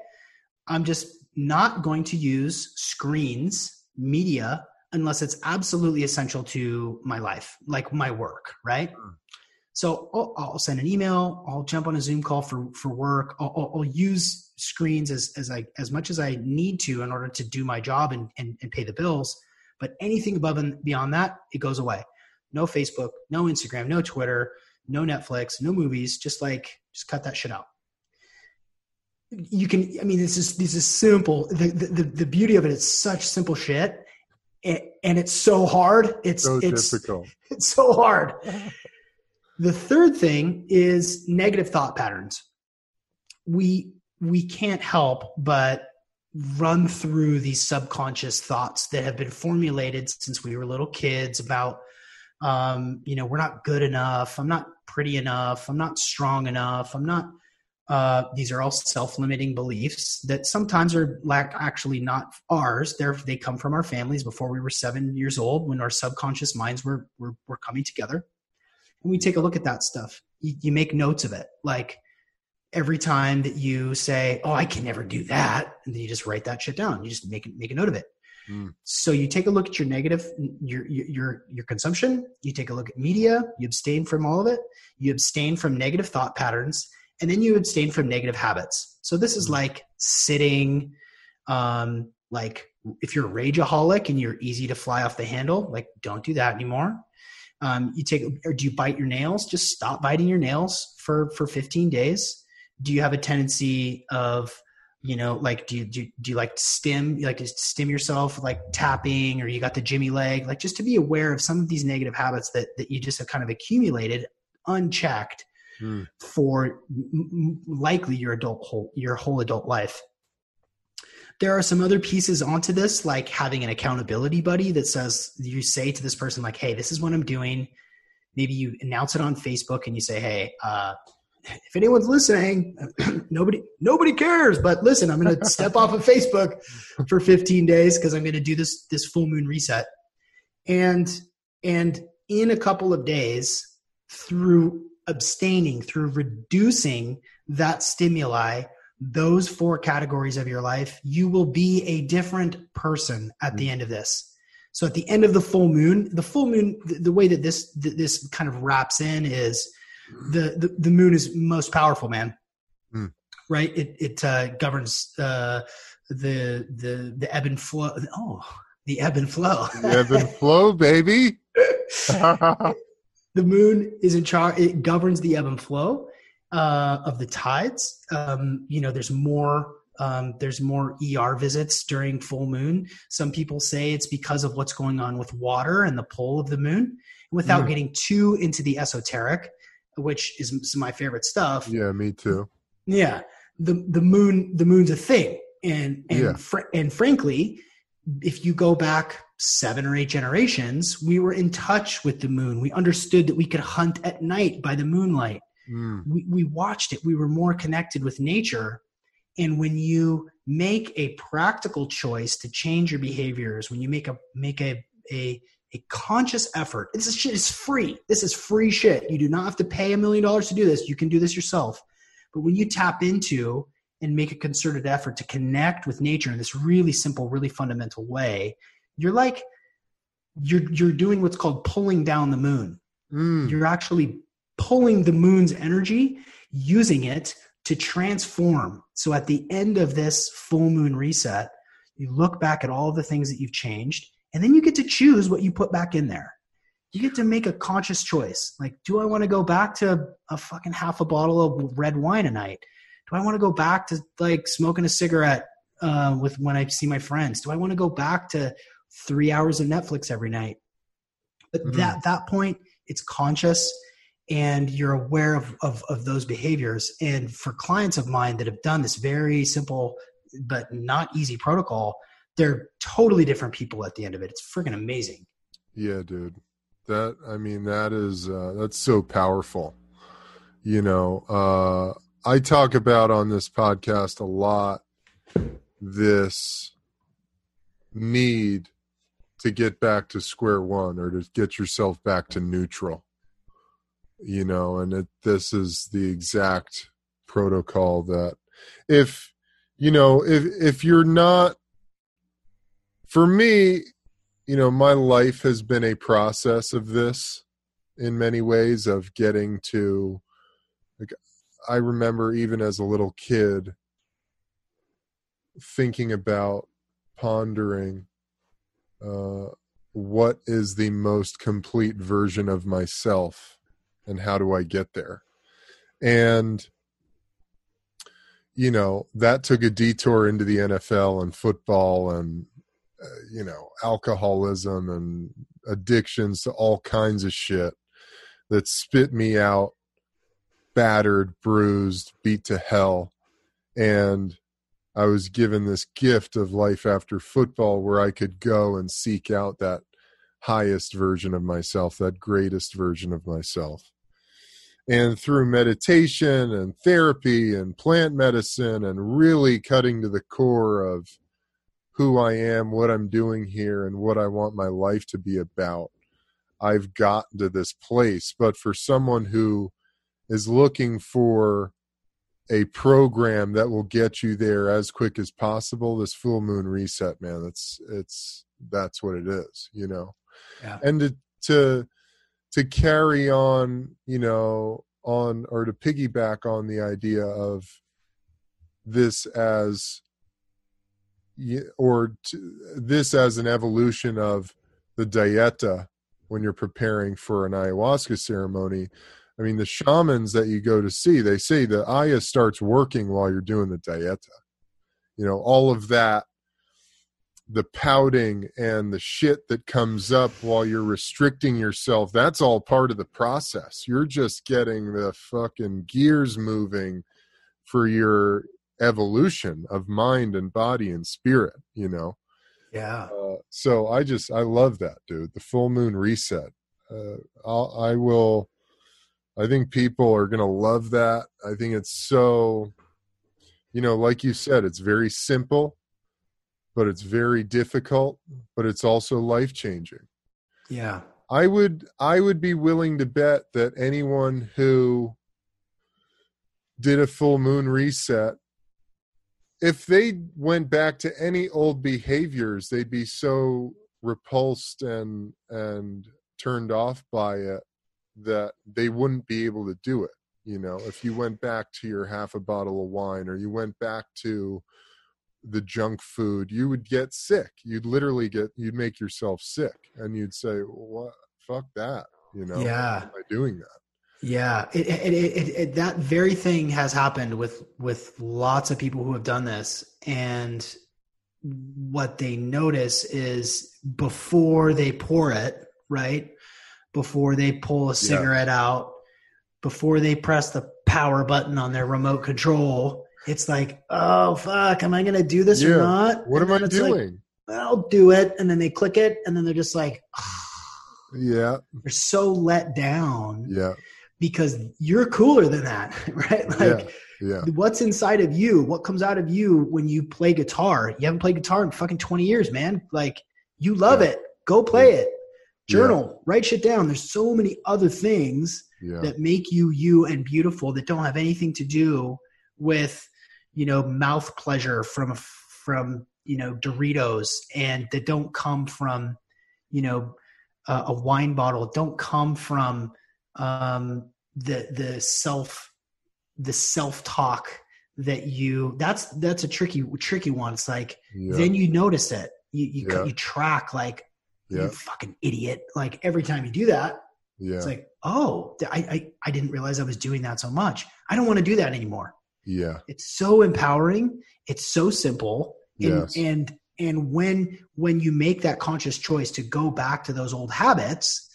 I'm just not going to use screens, media, unless it's absolutely essential to my life, like my work, right? Mm. So I'll send an email, I'll jump on a Zoom call for work, I'll use screens as much as I need to in order to do my job and pay the bills. But anything above and beyond that, it goes away. No Facebook, no Instagram, no Twitter, no Netflix, no movies, just cut that shit out. You can, this is simple. The beauty of it is such simple shit. And it's so hard. It's difficult. It's so hard. The third thing is negative thought patterns. We can't help but run through these subconscious thoughts that have been formulated since we were little kids about, we're not good enough. I'm not pretty enough. I'm not strong enough. I'm not. These are all self-limiting beliefs that sometimes are actually not ours. They come from our families before we were 7 years old, when our subconscious minds were coming together. And we take a look at that stuff. You make notes of it. Like every time that you say, oh, I can never do that. And then you just write that shit down. You just make a note of it. Mm. So you take a look at your negative, your consumption. You take a look at media. You abstain from all of it. You abstain from negative thought patterns. And then you abstain from negative habits. So this is like sitting, like if you're a rageaholic and you're easy to fly off the handle, like don't do that anymore. Do you bite your nails? Just stop biting your nails for 15 days. Do you have a tendency of, do you like to stim? You like to stim yourself, like tapping, or you got the Jimmy leg, like just to be aware of some of these negative habits that you just have kind of accumulated unchecked. Mm. For likely your whole adult life. There are some other pieces onto this, like having an accountability buddy that says, you say to this person like, hey, this is what I'm doing. Maybe you announce it on Facebook and you say, hey, if anyone's listening, nobody cares, but listen, I'm going to step off of Facebook for 15 days because I'm going to do this full moon reset. And in a couple of days, through abstaining, through reducing that stimuli, those four categories of your life, you will be a different person at the end of this. So at the end of the full moon, the way that this kind of wraps in is the moon is most powerful, man. Mm. Right? It governs the ebb and flow. The ebb and flow. The ebb and flow, baby. The moon is in charge. It governs the ebb and flow of the tides. There's more ER visits during full moon. Some people say it's because of what's going on with water and the pull of the moon. Without getting too into the esoteric, which is my favorite stuff. Yeah, me too. Yeah, the moon's a thing, and frankly, if you go back 7 or 8 generations, we were in touch with the moon. We understood that we could hunt at night by the moonlight. Mm. We watched it. We were more connected with nature. And when you make a practical choice to change your behaviors, when you make a conscious effort, this shit is free. This is free shit. You do not have to pay $1 million to do this. You can do this yourself. But when you tap into and make a concerted effort to connect with nature in this really simple, really fundamental way, you're doing what's called pulling down the moon. Mm. You're actually pulling the moon's energy, using it to transform. So at the end of this full moon reset, you look back at all the things that you've changed, and then you get to choose what you put back in there. you get to make a conscious choice. Like, do I want to go back to a fucking half a bottle of red wine a night? Do I want to go back to like smoking a cigarette with when I see my friends? Do I want to go back to 3 hours of Netflix every night? But that point, it's conscious and you're aware of those behaviors. And for clients of mine that have done this very simple but not easy protocol, they're totally different people at the end of it. It's freaking amazing. Yeah, dude. That, I mean, that is, that's so powerful. You know, I talk about on this podcast a lot, this need to get back to square one or to get yourself back to neutral, you know, and this is the exact protocol that if, you know, if you're not, for me, you know, my life has been a process of this in many ways of getting to, like, I remember even as a little kid thinking about pondering what is the most complete version of myself and how do I get there? And, you know, that took a detour into the NFL and football and, you know, alcoholism and addictions to all kinds of shit that spit me out, battered, bruised, beat to hell. And I was given this gift of life after football where I could go and seek out that highest version of myself, that greatest version of myself. And through meditation and therapy and plant medicine and really cutting to the core of who I am, what I'm doing here, and what I want my life to be about, I've gotten to this place. But for someone who is looking for a program that will get you there as quick as possible, this Full Moon Reset, man, that's what it is, you know? Yeah. And to carry on, you know, on, or to piggyback on the idea of this as, or this as an evolution of the dieta when you're preparing for an ayahuasca ceremony. I mean, the shamans that you go to see, they say the aya starts working while you're doing the dieta. You know, all of that, the pouting and the shit that comes up while you're restricting yourself, that's all part of the process. You're just getting the fucking gears moving for your evolution of mind and body and spirit, you know? Yeah. So I love that, dude. The Full Moon Reset. I think people are going to love that. I think it's so, you know, like you said, it's very simple, but it's very difficult, but it's also life-changing. Yeah. I would be willing to bet that anyone who did a full moon reset, if they went back to any old behaviors, they'd be so repulsed and turned off by it that they wouldn't be able to do it. You know, if you went back to your half a bottle of wine or you went back to the junk food, you would get sick. You'd make yourself sick and you'd say, what, fuck that. You know, yeah. Why am I doing that? Yeah. That very thing has happened with lots of people who have done this. And what they notice is before they pour it, right? Before they pull a cigarette out, before they press the power button on their remote control, it's like, oh, fuck, am I going to do this or not? What am I doing? Like, I'll do it. And then they click it and then they're just like, oh. Yeah. They're so let down. Yeah. Because you're cooler than that, right? Like, what's inside of you, what comes out of you when you play guitar? You haven't played guitar in fucking 20 years, man. Like, you love it. Go play it. Journal, write shit down. There's so many other things that make you and beautiful that don't have anything to do with, you know, mouth pleasure from, you know, Doritos, and that don't come from, you know, a wine bottle, don't come from the self-talk that you, that's a tricky one. It's like, then you notice it, you track like, you fucking idiot. Like every time you do that, it's like, oh, I didn't realize I was doing that so much. I don't want to do that anymore. Yeah. It's so empowering. It's so simple. And when you make that conscious choice to go back to those old habits,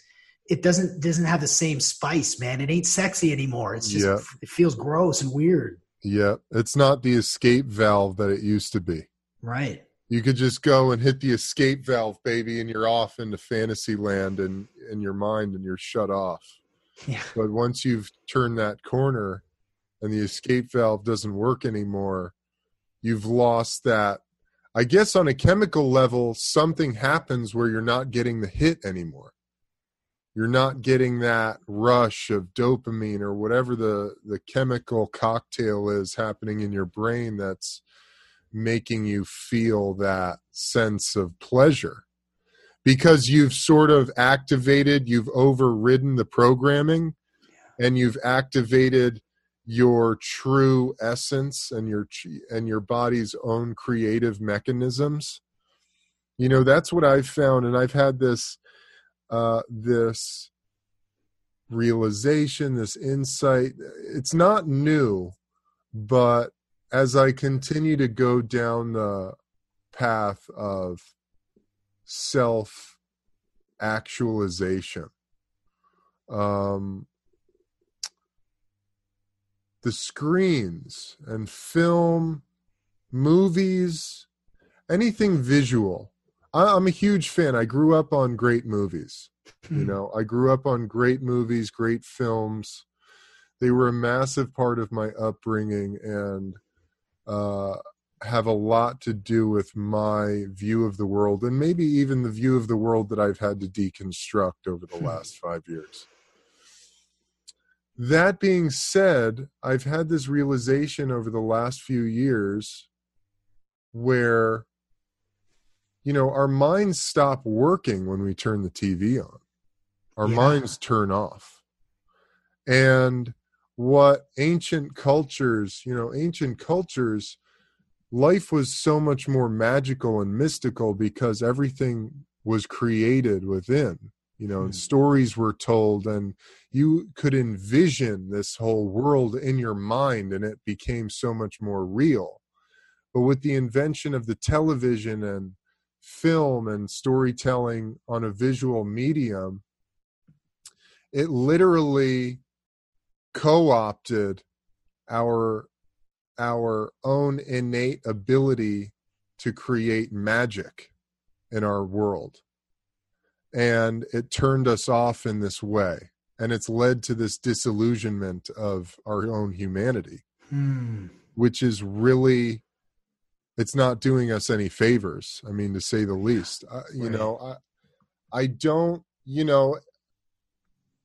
it doesn't have the same spice, man. It ain't sexy anymore. It's just, it feels gross and weird. Yeah. It's not the escape valve that it used to be. Right. You could just go and hit the escape valve, baby, and you're off into fantasy land and your mind, and you're shut off. Yeah. But once you've turned that corner and the escape valve doesn't work anymore, you've lost that. I guess on a chemical level, something happens where you're not getting the hit anymore. You're not getting that rush of dopamine or whatever the chemical cocktail is happening in your brain that's making you feel that sense of pleasure. Because you've sort of activated, you've overridden the programming, and you've activated your true essence and your body's own creative mechanisms. You know, that's what I've found. And I've had this realization, this insight. It's not new, but as I continue to go down the path of self-actualization, the screens and film, movies, anything visual. I'm a huge fan. I grew up on great movies. You know, I grew up on great movies, great films. They were a massive part of my upbringing and have a lot to do with my view of the world, and maybe even the view of the world that I've had to deconstruct over the last 5 years. That being said, I've had this realization over the last few years where, you know, our minds stop working when we turn the TV on. Our minds turn off. And what ancient cultures, life was so much more magical and mystical because everything was created within. You know, and stories were told, and you could envision this whole world in your mind, and it became so much more real. But with the invention of the television and film and storytelling on a visual medium, it literally co-opted our own innate ability to create magic in our world. And it turned us off in this way. And it's led to this disillusionment of our own humanity, which is really, it's not doing us any favors. I mean, to say the least,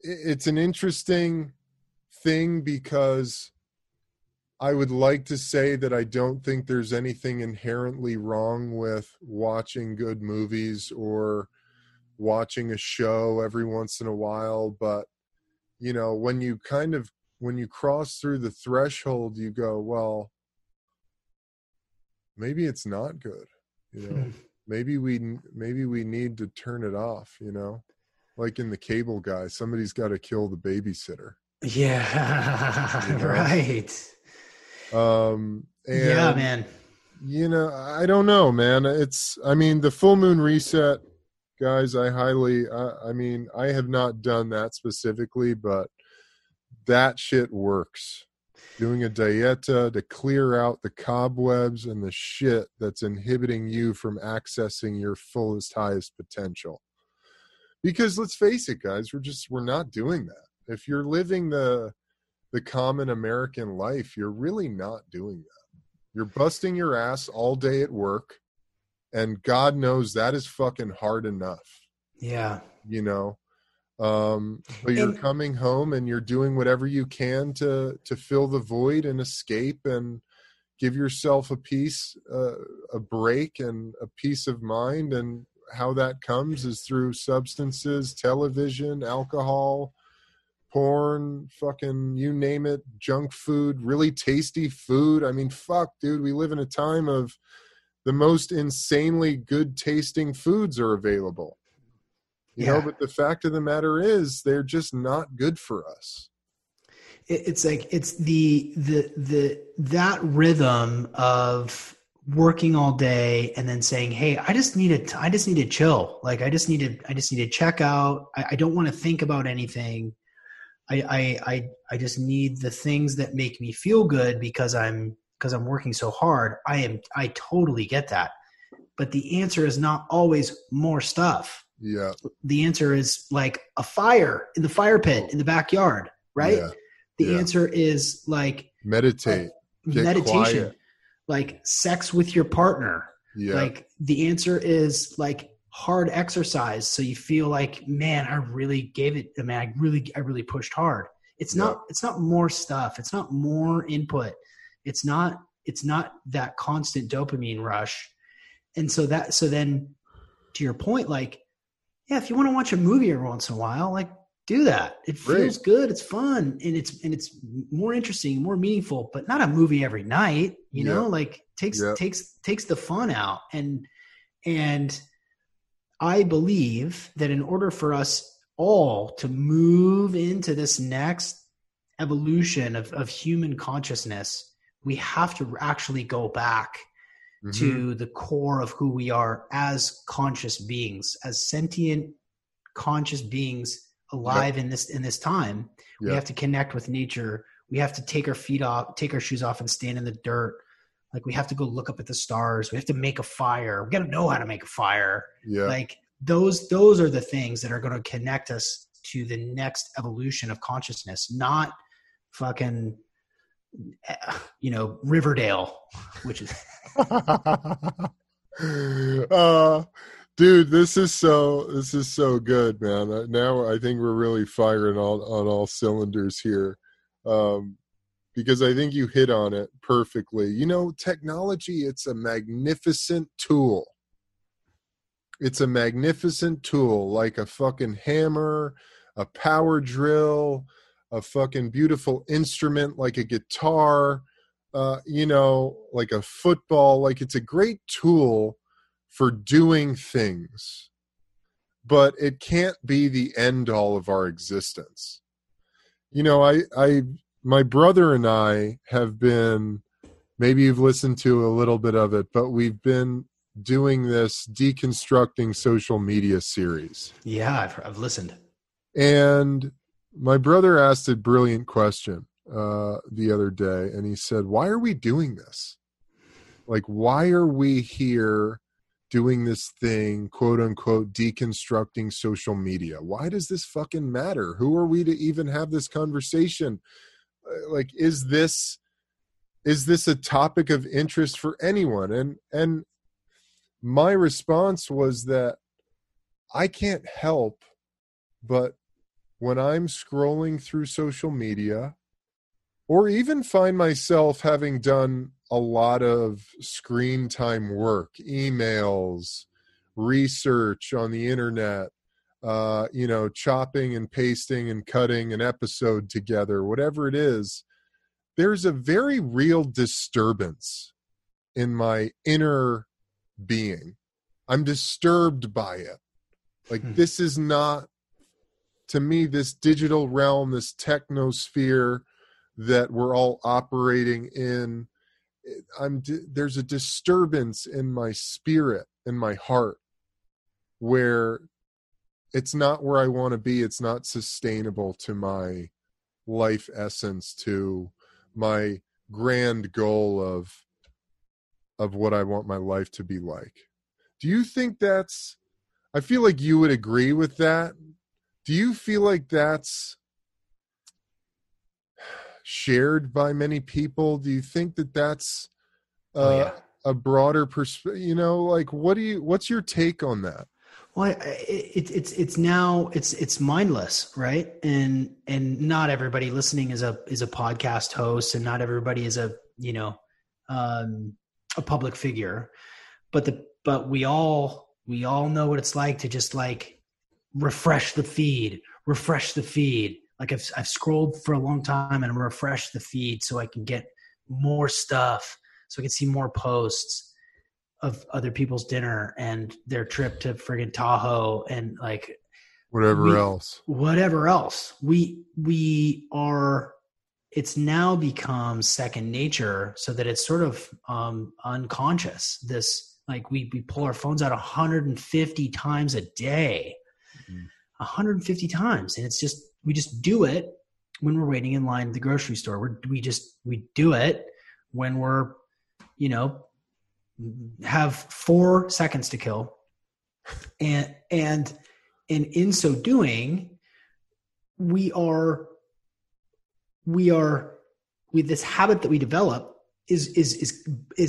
it's an interesting thing because I would like to say that I don't think there's anything inherently wrong with watching good movies or watching a show every once in a while, but you know, when you cross through the threshold, you go, well, maybe it's not good, you know. maybe we need to turn it off, you know, like in The Cable Guy, somebody's got to kill the babysitter. You know? Right. And yeah, man, you know, I don't know, man. The Full Moon Reset, guys, I have not done that specifically, but that shit works. Doing a dieta to clear out the cobwebs and the shit that's inhibiting you from accessing your fullest, highest potential. Because let's face it, guys, we're not doing that. If you're living the common American life, you're really not doing that. You're busting your ass all day at work. And God knows that is fucking hard enough. Yeah. You know, but you're coming home and you're doing whatever you can to fill the void and escape and give yourself a piece, a break and a peace of mind. And how that comes is through substances, television, alcohol, porn, fucking you name it, junk food, really tasty food. I mean, fuck, dude, we live in a time of the most insanely good tasting foods are available. You know, but the fact of the matter is they're just not good for us. It's like, it's that rhythm of working all day and then saying, hey, I just need to chill. Like I just need to check out. I don't want to think about anything. I just need the things that make me feel good because I'm working so hard. I totally get that. But the answer is not always more stuff. Yeah. The answer is like a fire in the fire pit in the backyard, right? Yeah. The answer is like meditate, meditation, quiet. Like sex with your partner. Yeah. Like the answer is like hard exercise. So you feel like, man, I really pushed hard. It's not more stuff. It's not more input. It's not that constant dopamine rush. And so then to your point, like, yeah, if you want to watch a movie every once in a while, like do that. It feels good. It's fun. And it's more interesting, more meaningful, but not a movie every night, you know, like takes the fun out. And I believe that in order for us all to move into this next evolution of human consciousness, we have to actually go back to the core of who we are as conscious beings, as sentient conscious beings alive in this time. Yep. We have to connect with nature. We have to take our shoes off and stand in the dirt. Like we have to go look up at the stars. We have to make a fire. We got to know how to make a fire. Yeah. Like those are the things that are going to connect us to the next evolution of consciousness, not fucking, you know, Riverdale, which is dude, this is so good, man. Now I think we're really firing on all cylinders here, because I think you hit on it perfectly. You know, technology, it's a magnificent tool. It's a magnificent tool, like a fucking hammer, a power drill, a fucking beautiful instrument like a guitar, you know, like a football. Like it's a great tool for doing things, but it can't be the end all of our existence. You know, my brother and I have been, maybe you've listened to a little bit of it, but we've been doing this deconstructing social media series. Yeah, I've listened. And my brother asked a brilliant question the other day, and he said, why are we doing this? Like, why are we here doing this thing, quote unquote, deconstructing social media? Why does this fucking matter? Who are we to even have this conversation? Like, is this a topic of interest for anyone? And my response was that I can't help but when I'm scrolling through social media, or even find myself having done a lot of screen time work, emails, research on the internet, you know, chopping and pasting and cutting an episode together, whatever it is, there's a very real disturbance in my inner being. I'm disturbed by it. Like this is not, to me, this digital realm, this technosphere that we're all operating in, there's a disturbance in my spirit, in my heart, where it's not where I want to be. It's not sustainable to my life essence, to my grand goal of what I want my life to be like. Do you think that's, I feel like you would agree with that. Do you feel like that's shared by many people? Do you think that that's a broader perspective? You know, like what's your take on that? Well, it's now mindless, right? And not everybody listening is a podcast host, and not everybody is a, you know, a public figure, but we all know what it's like to just like refresh the feed. Like I've scrolled for a long time and I'm refresh the feed so I can get more stuff, so I can see more posts of other people's dinner and their trip to friggin' Tahoe. And like, Whatever else. We are, it's now become second nature, so that it's sort of unconscious. This, like, we pull our phones out 150 times a day, 150 times. And it's just, we just do it when we're waiting in line at the grocery store. We do it when we're, have 4 seconds to kill. And in so doing, we are with this habit that we develop is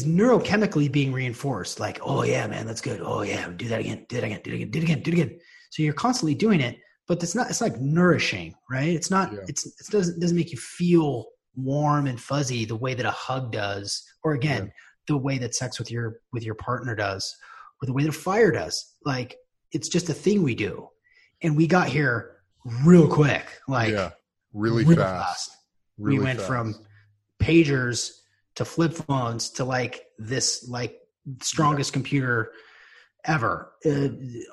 neurochemically being reinforced. Like, oh yeah, man, that's good. Oh yeah, do that again, do it again, do it again, do it again, do it again. So you're constantly doing it, but it's like nourishing, right? It's not, yeah. It doesn't make you feel warm and fuzzy the way that a hug does, or again, yeah. the way that sex with your partner does, or the way that a fire does. Like, it's just a thing we do. And we got here real quick, like yeah, really fast. Really we went fast. From pagers to flip phones to like this, like strongest computer ever,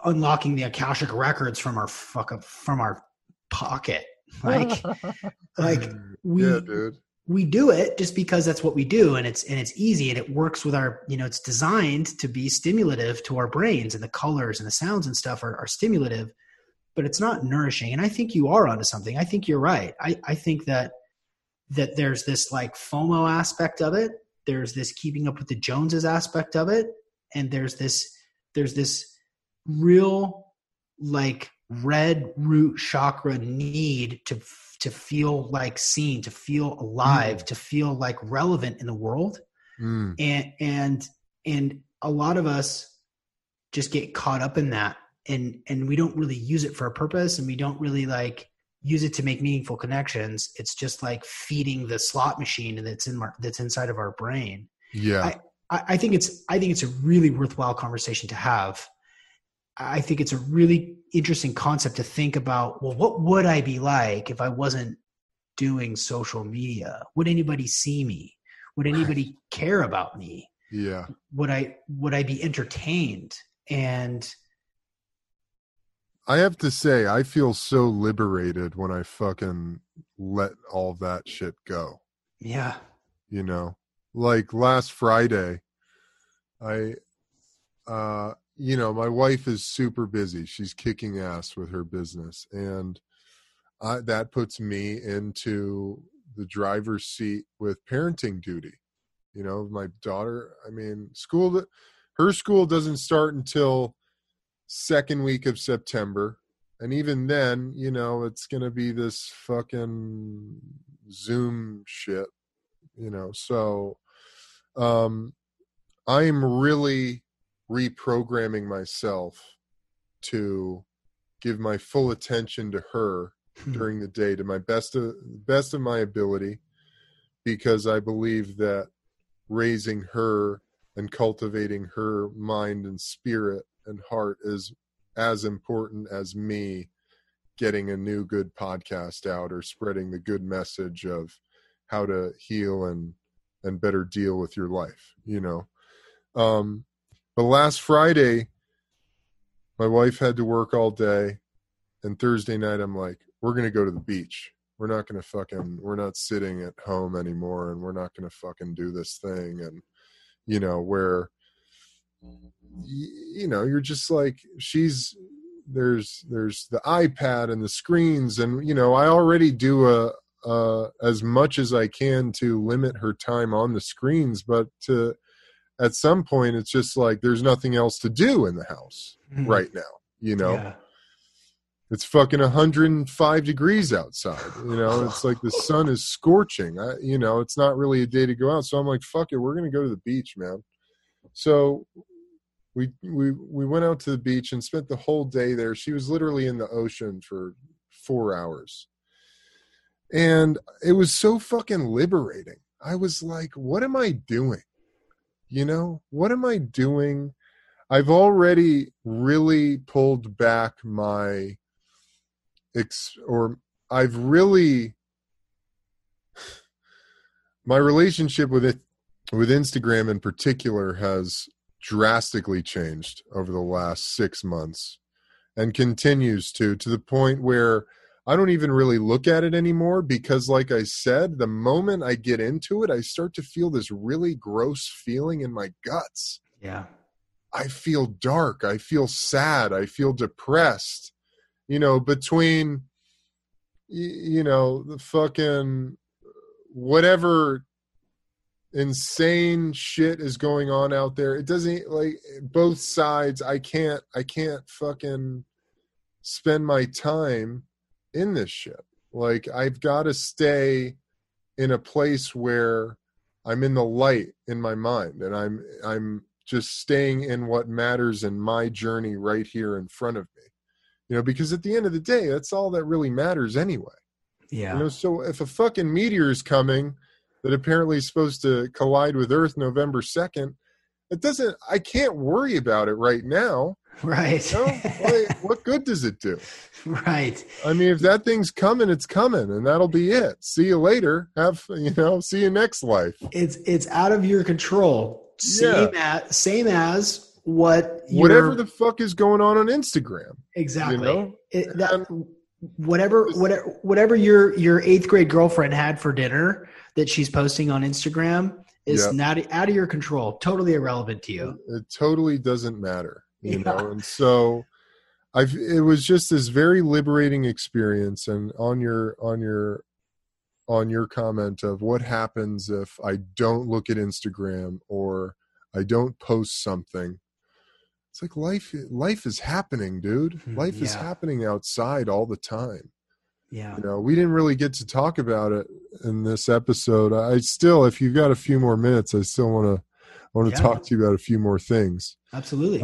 unlocking the Akashic records from our pocket. Like, we do it just because that's what we do, and it's easy, and it works with our, it's designed to be stimulative to our brains, and the colors and the sounds and stuff are stimulative, but it's not nourishing. And I think you are onto something. I think you're right. I think that there's this like FOMO aspect of it. There's this keeping up with the Joneses aspect of it. And there's this real like red root chakra need to feel like seen, to feel alive, to feel like relevant in the world. And a lot of us just get caught up in that, and we don't really use it for a purpose, and we don't really like use it to make meaningful connections. It's just like feeding the slot machine that's inside of our brain. Yeah. I think it's a really worthwhile conversation to have. I think it's a really interesting concept to think about. Well, what would I be like if I wasn't doing social media? Would anybody see me? Would anybody care about me? Yeah. Would I be entertained? And I have to say, I feel so liberated when I fucking let all that shit go. Yeah. Like last Friday, I my wife is super busy. She's kicking ass with her business. And that puts me into the driver's seat with parenting duty. My daughter, her school doesn't start until second week of September. And even then, it's going to be this fucking Zoom shit, So I'm really reprogramming myself to give my full attention to her during the day, to my best of my ability, because I believe that raising her and cultivating her mind and spirit and heart is as important as me getting a new good podcast out or spreading the good message of how to heal and better deal with your life, But last Friday, my wife had to work all day, and Thursday night I'm like, we're going to go to the beach. We're not going to we're not sitting at home anymore, and we're not going to fucking do this thing. And, where, you're just like, there's the iPad and the screens, and, I already do as much as I can to limit her time on the screens, but at some point, it's just like there's nothing else to do in the house right now, Yeah. It's fucking 105 degrees outside, It's like the sun is scorching. It's not really a day to go out. So I'm like, fuck it, we're going to go to the beach, man. So we went out to the beach and spent the whole day there. She was literally in the ocean for 4 hours. And it was so fucking liberating. I was like, what am I doing? What am I doing? I've already really pulled back my relationship with it, with Instagram in particular, has drastically changed over the last 6 months. and continues to the point where I don't even really look at it anymore, because like I said, the moment I get into it, I start to feel this really gross feeling in my guts. Yeah. I feel dark. I feel sad. I feel depressed, you know, between, you know, the fucking whatever insane shit is going on out there. It doesn't, like, both sides. I can't fucking spend my time in this shit. Like, I've got to stay in a place where I'm in the light in my mind, and I'm just staying in what matters in my journey right here in front of me, you know, because at the end of the day, that's all that really matters anyway. Yeah. You know, so if a fucking meteor is coming that apparently is supposed to collide with Earth November 2nd, I can't worry about it right now. Right. You know? Like, what good does it do? Right. I mean, if that thing's coming, it's coming, and that'll be it. See you later. See you next life. It's out of your control. Same as whatever the fuck is going on Instagram. Exactly. You know? Whatever your eighth grade girlfriend had for dinner that she's posting on Instagram is not out of your control. Totally irrelevant to you. It totally doesn't matter. You know, and so it was just this very liberating experience. And on your comment of what happens if I don't look at Instagram or I don't post something, it's like life is happening, dude. Life is happening outside all the time. Yeah. You know, we didn't really get to talk about it in this episode. If you've got a few more minutes, I still want to talk to you about a few more things. Absolutely.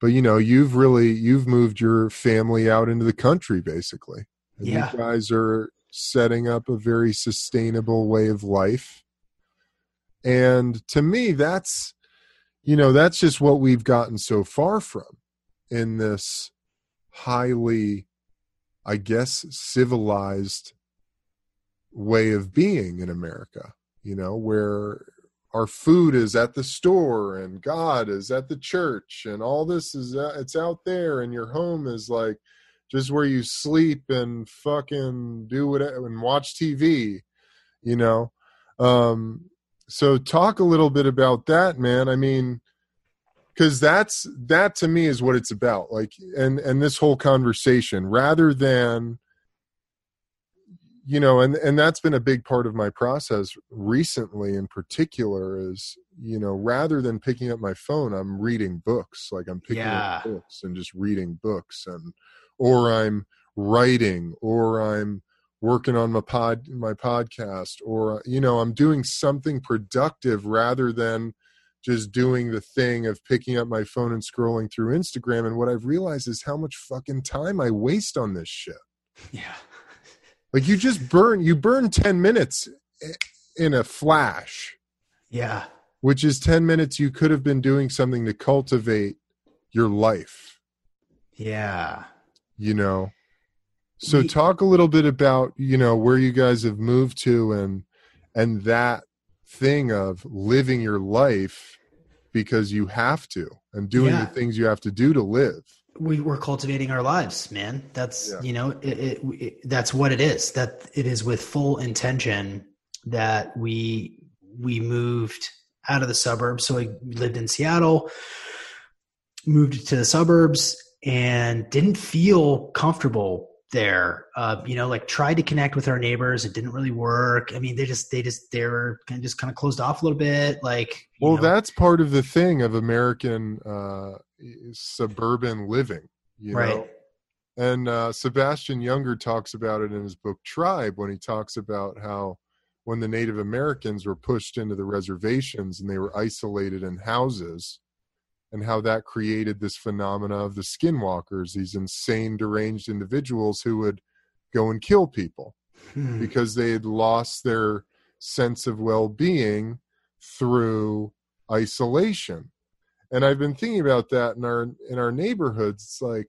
But you know, you've moved your family out into the country, basically. And you guys are setting up a very sustainable way of life. And to me, that's just what we've gotten so far from in this highly, I guess, civilized way of being in America, you know, where our food is at the store and God is at the church and all this is, it's out there, and your home is like just where you sleep and fucking do whatever and watch TV, you know? So talk a little bit about that, man. I mean, cause that to me is what it's about. Like, and this whole conversation, rather than, you know, and that's been a big part of my process recently in particular is, you know, rather than picking up my phone, I'm reading books. Like, I'm picking up books and just reading books, and, or I'm writing, or I'm working on my podcast, or, you know, I'm doing something productive rather than just doing the thing of picking up my phone and scrolling through Instagram. And what I've realized is how much fucking time I waste on this shit. Yeah. Like, you just burn 10 minutes in a flash. Yeah. Which is 10 minutes you could have been doing something to cultivate your life. Yeah. You know, so talk a little bit about, you know, where you guys have moved to and that thing of living your life because you have to, and doing the things you have to do to live. We're cultivating our lives, man. That's, you know, it, that's what it is. That it is with full intention that we moved out of the suburbs. So we lived in Seattle, moved to the suburbs, and didn't feel comfortable there. You know, like, tried to connect with our neighbors. It didn't really work. I mean, they were kind of closed off a little bit. Like, well, that's part of the thing of American, suburban living, you know? And Sebastian Younger talks about it in his book Tribe, when he talks about how when the Native Americans were pushed into the reservations and they were isolated in houses, and how that created this phenomena of the skinwalkers, these insane, deranged individuals who would go and kill people because they had lost their sense of well-being through isolation. And I've been thinking about that in our neighborhoods. It's like,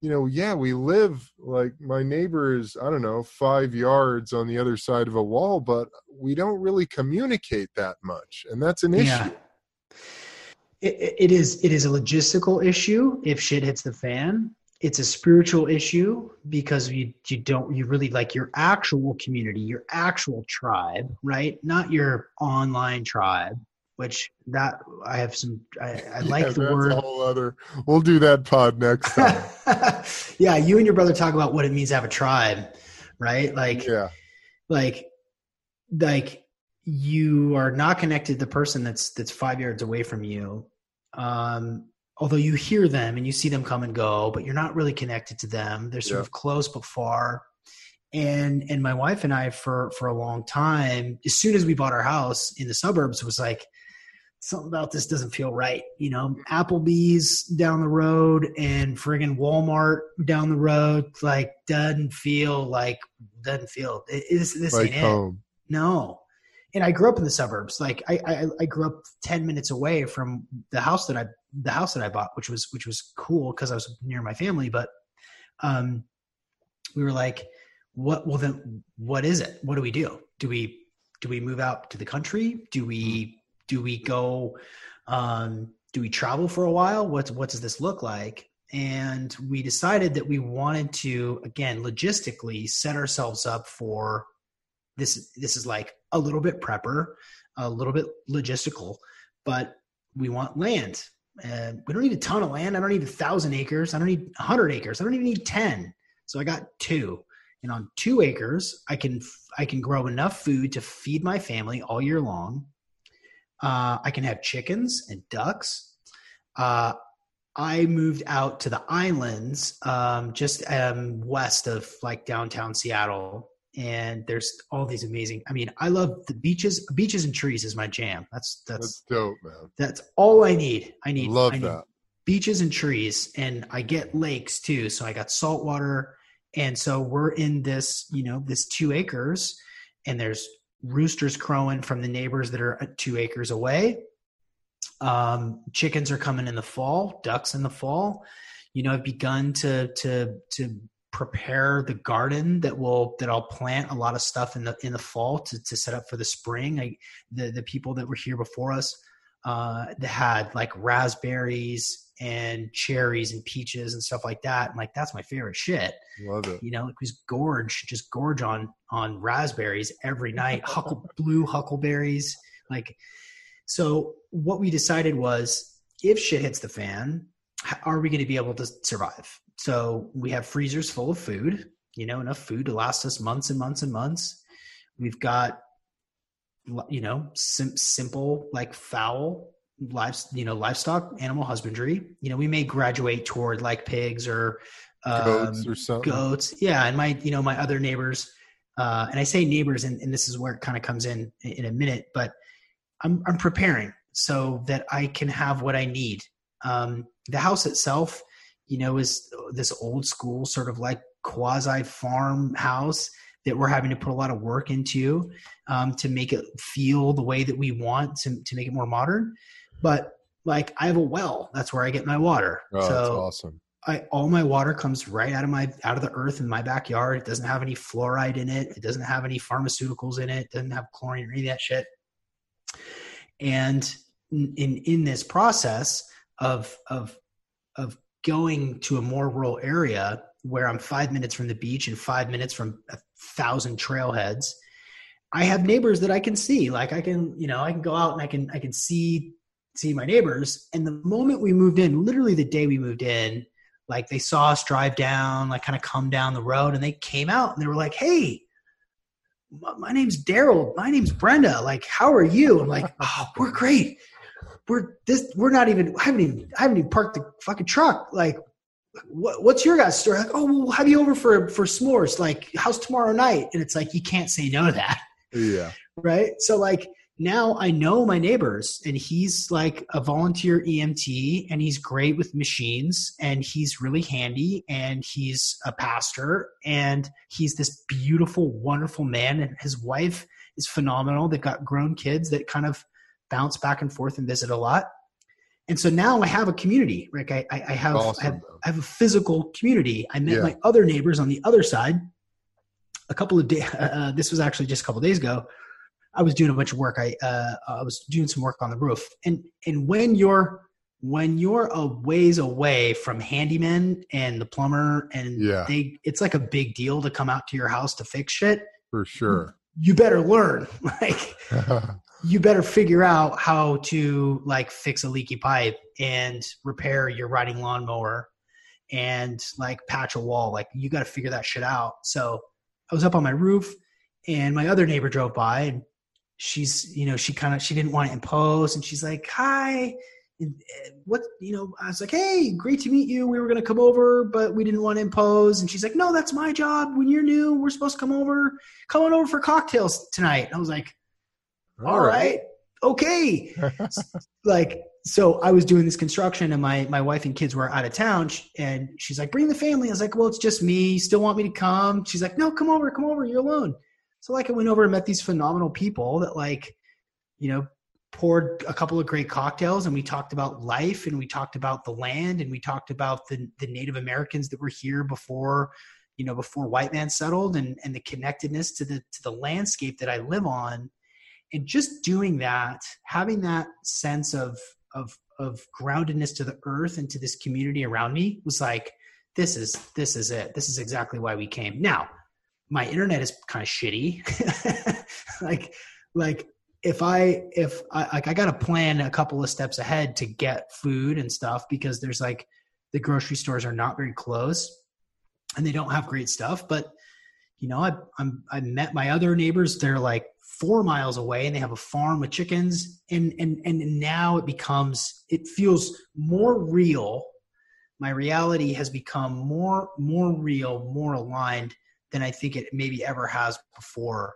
you know, we live, like, my neighbor is, I don't know, 5 yards on the other side of a wall, but we don't really communicate that much. And that's an issue. It is a logistical issue if shit hits the fan. It's a spiritual issue because you really like your actual community, your actual tribe, right? Not your online tribe, which that I have some, I like the word. That's a whole other, we'll do that pod next time. Yeah. You and your brother talk about what it means to have a tribe, right? Like, yeah. Like you are not connected to the person that's 5 yards away from you. Although you hear them and you see them come and go, but you're not really connected to them. They're sort of close but far. And my wife and I, for a long time, as soon as we bought our house in the suburbs, was like, something about this doesn't feel right. You know, Applebee's down the road and friggin' Walmart down the road, like doesn't feel. This ain't home. It. No. And I grew up in the suburbs. Like I grew up 10 minutes away from the house that I bought, which was cool because I was near my family. But we were like, what is it? What do we do? Do we move out to the country? Do we go? Do we travel for a while? What does this look like? And we decided that we wanted to, again, logistically set ourselves up for this. This is like a little bit prepper, a little bit logistical, but we want land. We don't need a ton of land. I don't need 1,000 acres. I don't need 100 acres. I don't even need 10. So I got 2, and on 2 acres, I can grow enough food to feed my family all year long. I can have chickens and ducks. I moved out to the islands, just west of like downtown Seattle. And there's all these amazing, I mean, I love the beaches and trees is my jam. That's dope, man. That's all I need. I need beaches and trees, and I get lakes too. So I got salt water. And so we're in this, you know, this 2 acres, and there's roosters crowing from the neighbors that are 2 acres away. Chickens are coming in the fall, ducks in the fall. You know, I've begun to prepare the garden that I'll plant a lot of stuff in the fall to set up for the spring. The people that were here before us that had like raspberries and cherries and peaches and stuff like that. And like, that's my favorite shit. Love it. You know, like just gorge on raspberries every night, blue huckleberries. Like, so what we decided was, if shit hits the fan, are we going to be able to survive? So we have freezers full of food, you know, enough food to last us months and months and months. We've got, you know, simple like fowl lives, you know, livestock, animal husbandry. You know, we may graduate toward like pigs or goats or something. Goats. Yeah. And my other neighbors, and I say neighbors, and this is where it kind of comes in a minute, but I'm preparing so that I can have what I need. The house itself, you know, is this old school sort of like quasi farm house that we're having to put a lot of work into, to make it feel the way that we want, to make it more modern. But like, I have a well, that's where I get my water. Oh, so that's awesome. All my water comes right out of the earth in my backyard. It doesn't have any fluoride in it. It doesn't have any pharmaceuticals in it. It doesn't have chlorine or any of that shit. And in this process of going to a more rural area where I'm 5 minutes from the beach and 5 minutes from 1,000 trailheads, I have neighbors that I can see. Like I can go out and I can see my neighbors. And the moment we moved in, literally the day we moved in, like they saw us drive down, like kind of come down the road, and they came out and they were like, "Hey, my name's Daryl. My name's Brenda. Like, how are you?" I'm like, "Oh, we're great. I haven't even parked the fucking truck. Like, what's your guys' story?" Like, "Oh, we'll have you over for s'mores. Like, how's tomorrow night?" And it's like, you can't say no to that. Yeah. Right. So like, now I know my neighbors, and he's like a volunteer EMT, and he's great with machines, and he's really handy, and he's a pastor, and he's this beautiful, wonderful man. And his wife is phenomenal. They've got grown kids that kind of bounce back and forth and visit a lot. And so now I have a community, Rick. I have a physical community. I met my other neighbors on the other side a couple of days. This was actually just a couple of days ago. I was doing a bunch of work. I was doing some work on the roof. And when you're when you're a ways away from handyman and the plumber and it's like a big deal to come out to your house to fix shit. For sure. You better learn. Like you better figure out how to like fix a leaky pipe and repair your riding lawnmower and like patch a wall. Like you got to figure that shit out. So I was up on my roof and my other neighbor drove by and she's, you know, she didn't want to impose. And she's like, hi, what, you know, I was like, hey, great to meet you. We were going to come over, but we didn't want to impose. And she's like, no, that's my job. When you're new, we're supposed to come on over for cocktails tonight. I was like, all right. Okay. Like, so I was doing this construction and my wife and kids were out of town and she's like, bring the family. I was like, well, it's just me. You still want me to come? She's like, no, come over. You're alone. So like I went over and met these phenomenal people that like, you know, poured a couple of great cocktails and we talked about life and we talked about the land and we talked about the Native Americans that were here before, you know, before white man settled and the connectedness to the landscape that I live on. And just doing that, having that sense of groundedness to the earth and to this community around me was like, this is it. This is exactly why we came. Now, my internet is kind of shitty. like if I like, I got to plan a couple of steps ahead to get food and stuff because there's like the grocery stores are not very close and they don't have great stuff. But you know, I met my other neighbors. They're like 4 miles away and they have a farm with chickens and now it feels more real. My reality has become more real, more aligned than I think it maybe ever has before.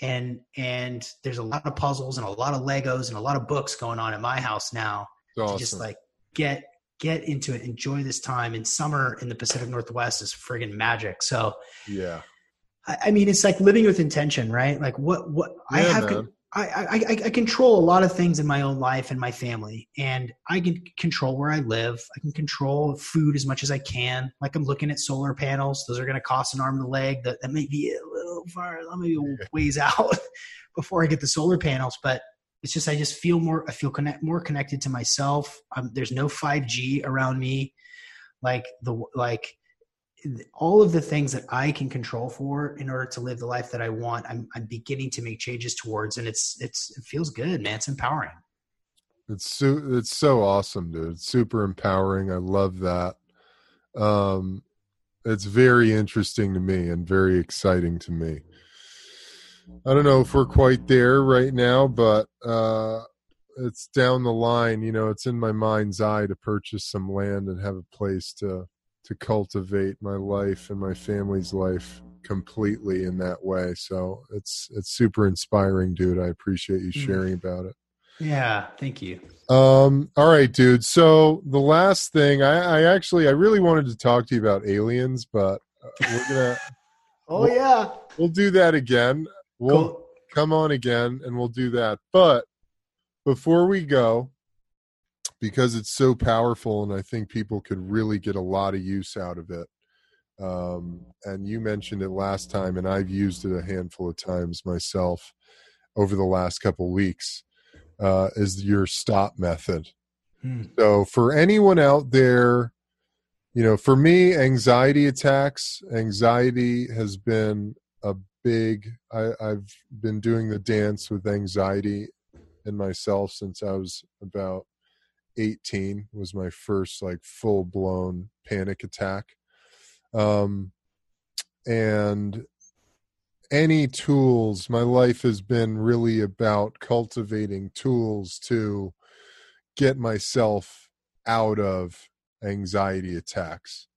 And there's a lot of puzzles and a lot of Legos and a lot of books going on in my house now. Awesome. To just like get into it, enjoy this time. And summer in the Pacific Northwest is friggin' magic. So yeah, I mean, it's like living with intention, right? Like what yeah, I control a lot of things in my own life and my family, and I can control where I live. I can control food as much as I can. Like I'm looking at solar panels. Those are going to cost an arm and a leg. That may be a little far, maybe a ways out before I get the solar panels. But it's just, I feel more connected to myself. There's no 5G around me. All of the things that I can control for in order to live the life that I want, I'm beginning to make changes towards, and it feels good, man. It's empowering. It's so awesome, dude. It's super empowering. I love that. It's very interesting to me and very exciting to me. I don't know if we're quite there right now, but, it's down the line, you know, it's in my mind's eye to purchase some land and have a place to cultivate my life and my family's life completely in that way. So it's super inspiring, dude. I appreciate you sharing about it. Yeah. Thank you. All right, dude. So the last thing I really wanted to talk to you about aliens, but we're going to, we'll do that again. We'll come on again and we'll do that. But before we go, because it's so powerful and I think people could really get a lot of use out of it. And you mentioned it last time and I've used it a handful of times myself over the last couple of weeks, is your stop method. So for anyone out there, you know, for me, anxiety has been a big, I've been doing the dance with anxiety in myself since I was about 18 was my first like full-blown panic attack. And any tools, my life has been really about cultivating tools to get myself out of anxiety attacks.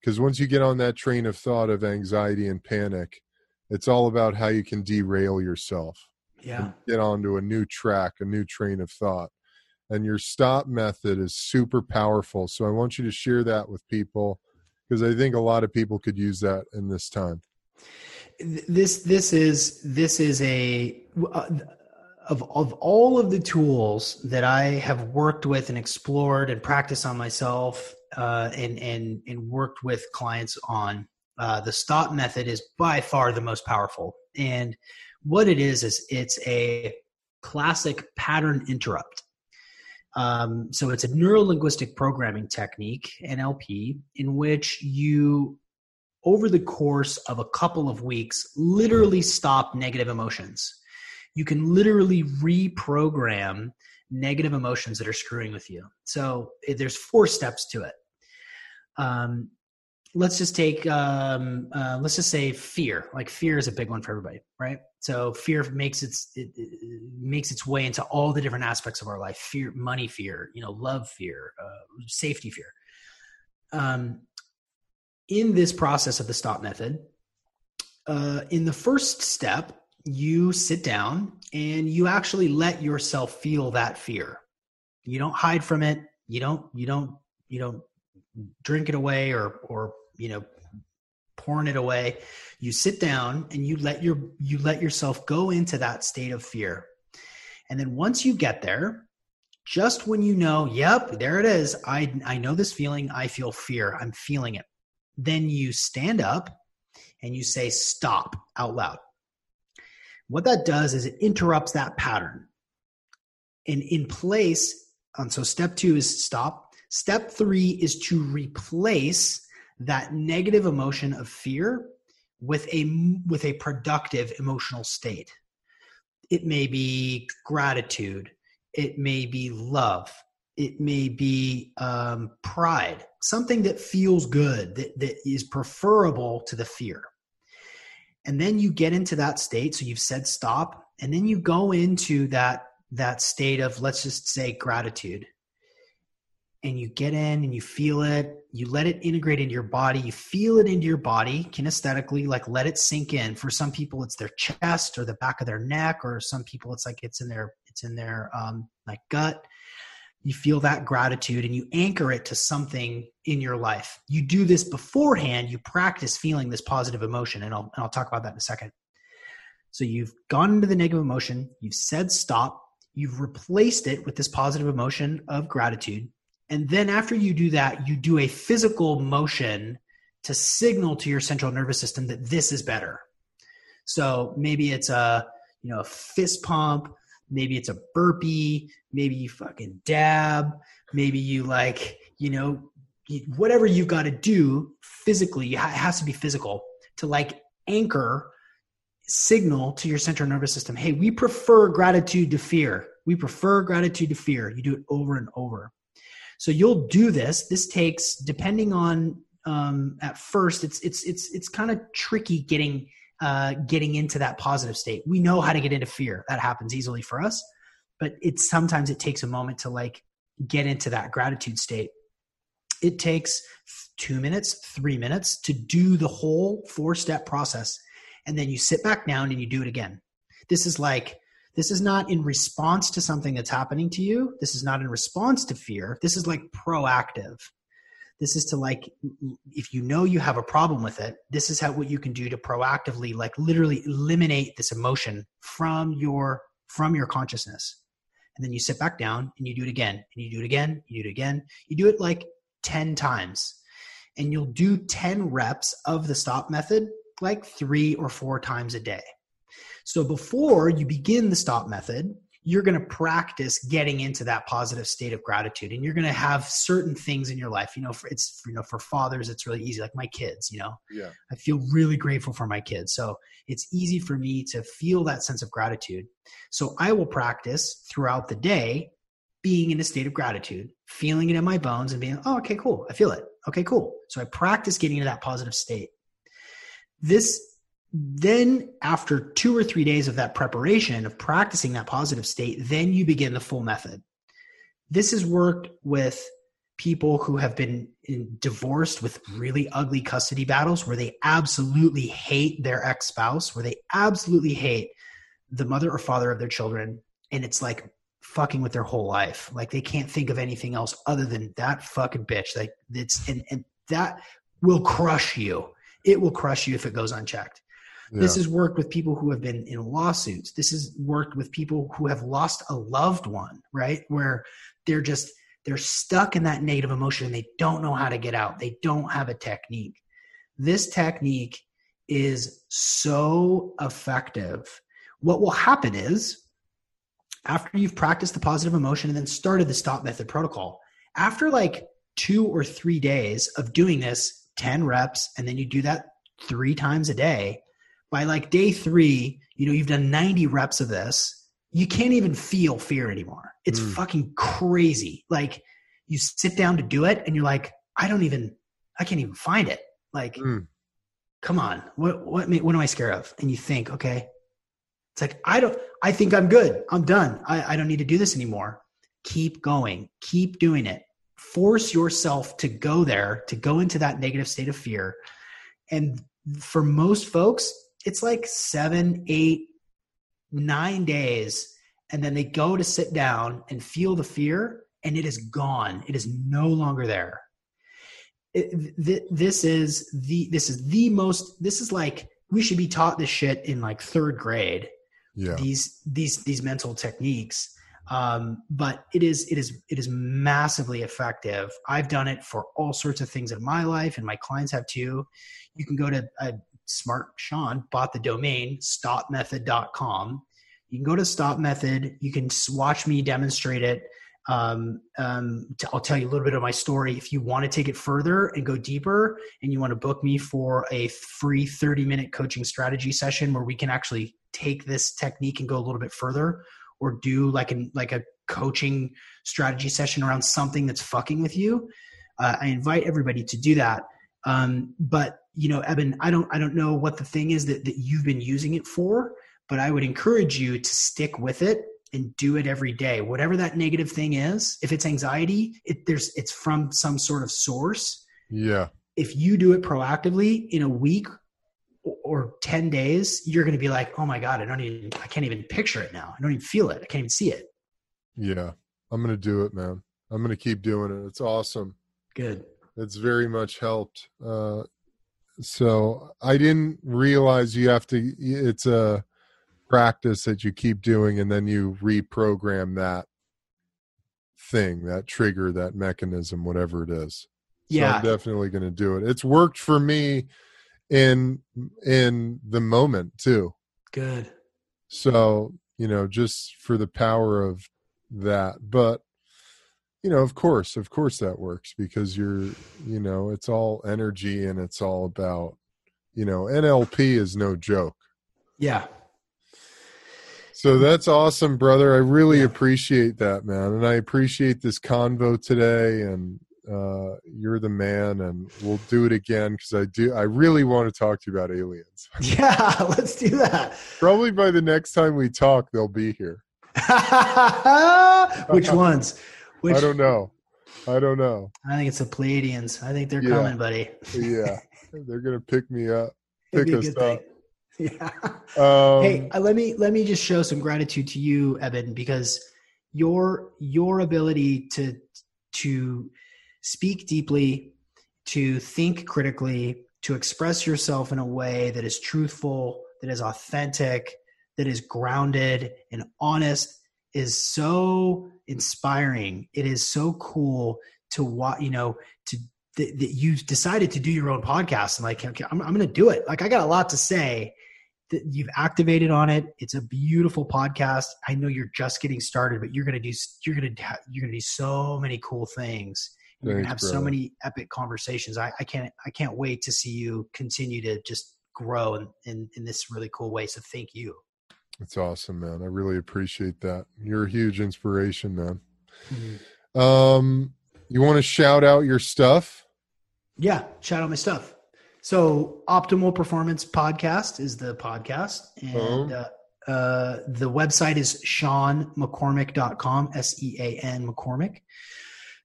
Because once you get on that train of thought of anxiety and panic, it's all about how you can derail yourself. Yeah. Get onto a new track, a new train of thought. And your stop method is super powerful. So I want you to share that with people because I think a lot of people could use that in this time. This is of all of the tools that I have worked with and explored and practiced on myself, and worked with clients on, the stop method is by far the most powerful. And what it is it's a classic pattern interrupt. So it's a neuro-linguistic programming technique, NLP, in which you, over the course of a couple of weeks, literally stop negative emotions. You can literally reprogram negative emotions that are screwing with you. So there's 4 steps to it. Let's just say fear. Like, fear is a big one for everybody, right? So fear makes its way into all the different aspects of our life. Fear, money fear, love fear, safety fear. In this process of the STOP method, in the first step, you sit down and you actually let yourself feel that fear. You don't hide from it. You don't drink it away or porn it away. You sit down and you let yourself go into that state of fear. And then once you get there, just when you know, yep, there it is. I know this feeling. I feel fear. I'm feeling it. Then you stand up and you say, stop, out loud. What that does is it interrupts that pattern. And in place, so step 2 is stop. Step 3 is to replace that negative emotion of fear with a productive emotional state. It may be gratitude. It may be love. It may be pride, something that feels good, that is preferable to the fear. And then you get into that state. So you've said stop. And then you go into that state of, let's just say, gratitude. And you get in and you feel it. You let it integrate into your body. You feel it into your body kinesthetically, like let it sink in. For some people, it's their chest or the back of their neck, or some people it's like it's in their like gut. You feel that gratitude and you anchor it to something in your life. You do this beforehand. You practice feeling this positive emotion, and I'll talk about that in a second. So you've gone into the negative emotion. You've said stop. You've replaced it with this positive emotion of gratitude. And then after you do that, you do a physical motion to signal to your central nervous system that this is better. So maybe it's a fist pump. Maybe it's a burpee, maybe you fucking dab, maybe you whatever you've got to do physically, it has to be physical to anchor signal to your central nervous system. Hey, we prefer gratitude to fear. We prefer gratitude to fear. You do it over and over. So you'll do this. This takes, depending on, at first it's kind of tricky getting into that positive state. We know how to get into fear. That happens easily for us, but sometimes it takes a moment to get into that gratitude state. It takes 2 minutes, 3 minutes to do the whole 4-step process. And then you sit back down and you do it again. This is not in response to something that's happening to you. This is not in response to fear. This is proactive. This is to if you have a problem with it, this is what you can do to proactively, literally eliminate this emotion from your consciousness. And then you sit back down and you do it again, and you do it again, you do it again. You do it 10 times, and you'll do 10 reps of the STOP method 3 or 4 times a day. So before you begin the STOP method, you're going to practice getting into that positive state of gratitude, and you're going to have certain things in your life. For fathers, it's really easy. Like my kids, yeah. I feel really grateful for my kids. So it's easy for me to feel that sense of gratitude. So I will practice throughout the day, being in a state of gratitude, feeling it in my bones and being, oh, okay, cool. I feel it. Okay, cool. So I practice getting into that positive state. Then after 2 or 3 days of that preparation of practicing that positive state, then you begin the full method. This has worked with people who have been divorced with really ugly custody battles where they absolutely hate their ex-spouse, where they absolutely hate the mother or father of their children. And it's fucking with their whole life. They can't think of anything else other than that fucking bitch. And that will crush you. It will crush you if it goes unchecked. Yeah. This has worked with people who have been in lawsuits. This has worked with people who have lost a loved one, right? Where they're stuck in that negative emotion and they don't know how to get out. They don't have a technique. This technique is so effective. What will happen is after you've practiced the positive emotion and then started the Stop Method protocol, after like 2 or 3 days of doing this 10 reps, and then you do that 3 times a day, by like day 3, you know, you've done 90 reps of this. You can't even feel fear anymore. It's fucking crazy. Like, you sit down to do it and you're like, I can't even find it. Like, come on, what am I scared of? And you think, okay, it's like, I think I'm good. I'm done. I don't need to do this anymore. Keep going. Keep doing it. Force yourself to go there, to go into that negative state of fear. And for most folks, it's like 7, 8, 9 days. And then they go to sit down and feel the fear, and it is gone. It is no longer there. This is like, we should be taught this shit in like 3rd grade. Yeah. These mental techniques. But it is massively effective. I've done it for all sorts of things in my life, and my clients have too. You can go to smart Sean bought the domain StopMethod.com. You can go to Stop Method. You can watch me demonstrate it. I'll tell you a little bit of my story. If you want to take it further and go deeper, and you want to book me for a free 30-minute coaching strategy session where we can actually take this technique and go a little bit further, or do like a coaching strategy session around something that's fucking with you, I invite everybody to do that. But you know, Eben, I don't know what the thing is that you've been using it for, but I would encourage you to stick with it and do it every day. Whatever that negative thing is, if it's anxiety, it's from some sort of source. Yeah. If you do it proactively in a week or 10 days, you're going to be like, oh my God, I can't even picture it now. I don't even feel it. I can't even see it. Yeah. I'm going to do it, man. I'm going to keep doing it. It's awesome. Good. It's very much helped. So I didn't realize it's a practice that you keep doing, and then you reprogram that thing, that trigger, that mechanism, whatever it is. Yeah. So I'm definitely going to do it. It's worked for me in the moment too. Good. So, you know, just for the power of that. But, you know, of course that works, because you're, you know, it's all energy, and it's all about, you know, NLP is no joke. Yeah. So that's awesome, brother. I really appreciate that, man. And I appreciate this convo today, and you're the man, and we'll do it again. Cause I really want to talk to you about aliens. Yeah. Let's do that. Probably by the next time we talk, they'll be here. Which ones? I don't know. I think it's the Pleiadians. I think they're coming, buddy. Yeah. They're going to pick me up. Pick us up. Yeah. Hey, let me just show some gratitude to you, Eben, because your ability to speak deeply, to think critically, to express yourself in a way that is truthful, that is authentic, that is grounded and honest, is so inspiring. It is so cool to watch, you know, that you decided to do your own podcast. And like, okay, I'm going to do it. Like, I got a lot to say. That you've activated on it. It's a beautiful podcast. I know you're just getting started, but you're going to do so many cool things. You're going to have so many epic conversations. I can't wait to see you continue to just grow in this really cool way. So thank you. That's awesome, man. I really appreciate that. You're a huge inspiration, man. Mm-hmm. You want to shout out your stuff? Yeah. Shout out my stuff. So Optimal Performance Podcast is the podcast, and the website is seanmccormick.com, SEAN McCormick,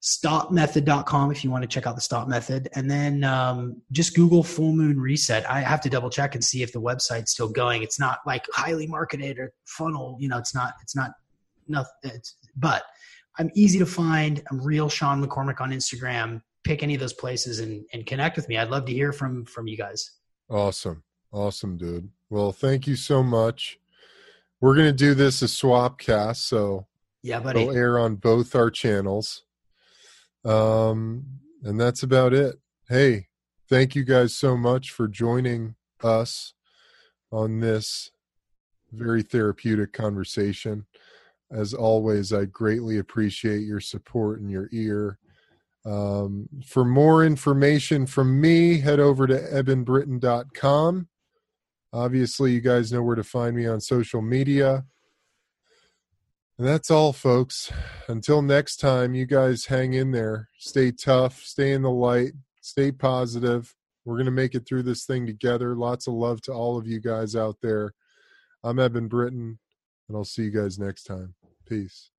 StopMethod.com if you want to check out the Stop Method, and then just Google Full Moon Reset. I have to double check and see if the website's still going. It's not like highly marketed or funnel, you know, but I'm easy to find. I'm Real Sean McCormick on Instagram. Pick any of those places and connect with me. I'd love to hear from you guys. Awesome. Awesome, dude. Well, thank you so much. We're going to do this a swap cast. So yeah, buddy. It'll air on both our channels. And that's about it. Hey, thank you guys so much for joining us on this very therapeutic conversation. As always, I greatly appreciate your support and your ear. For more information from me, head over to ebenbritton.com. Obviously, you guys know where to find me on social media. And that's all, folks. Until next time, you guys hang in there. Stay tough. Stay in the light. Stay positive. We're going to make it through this thing together. Lots of love to all of you guys out there. I'm Eben Britton, and I'll see you guys next time. Peace.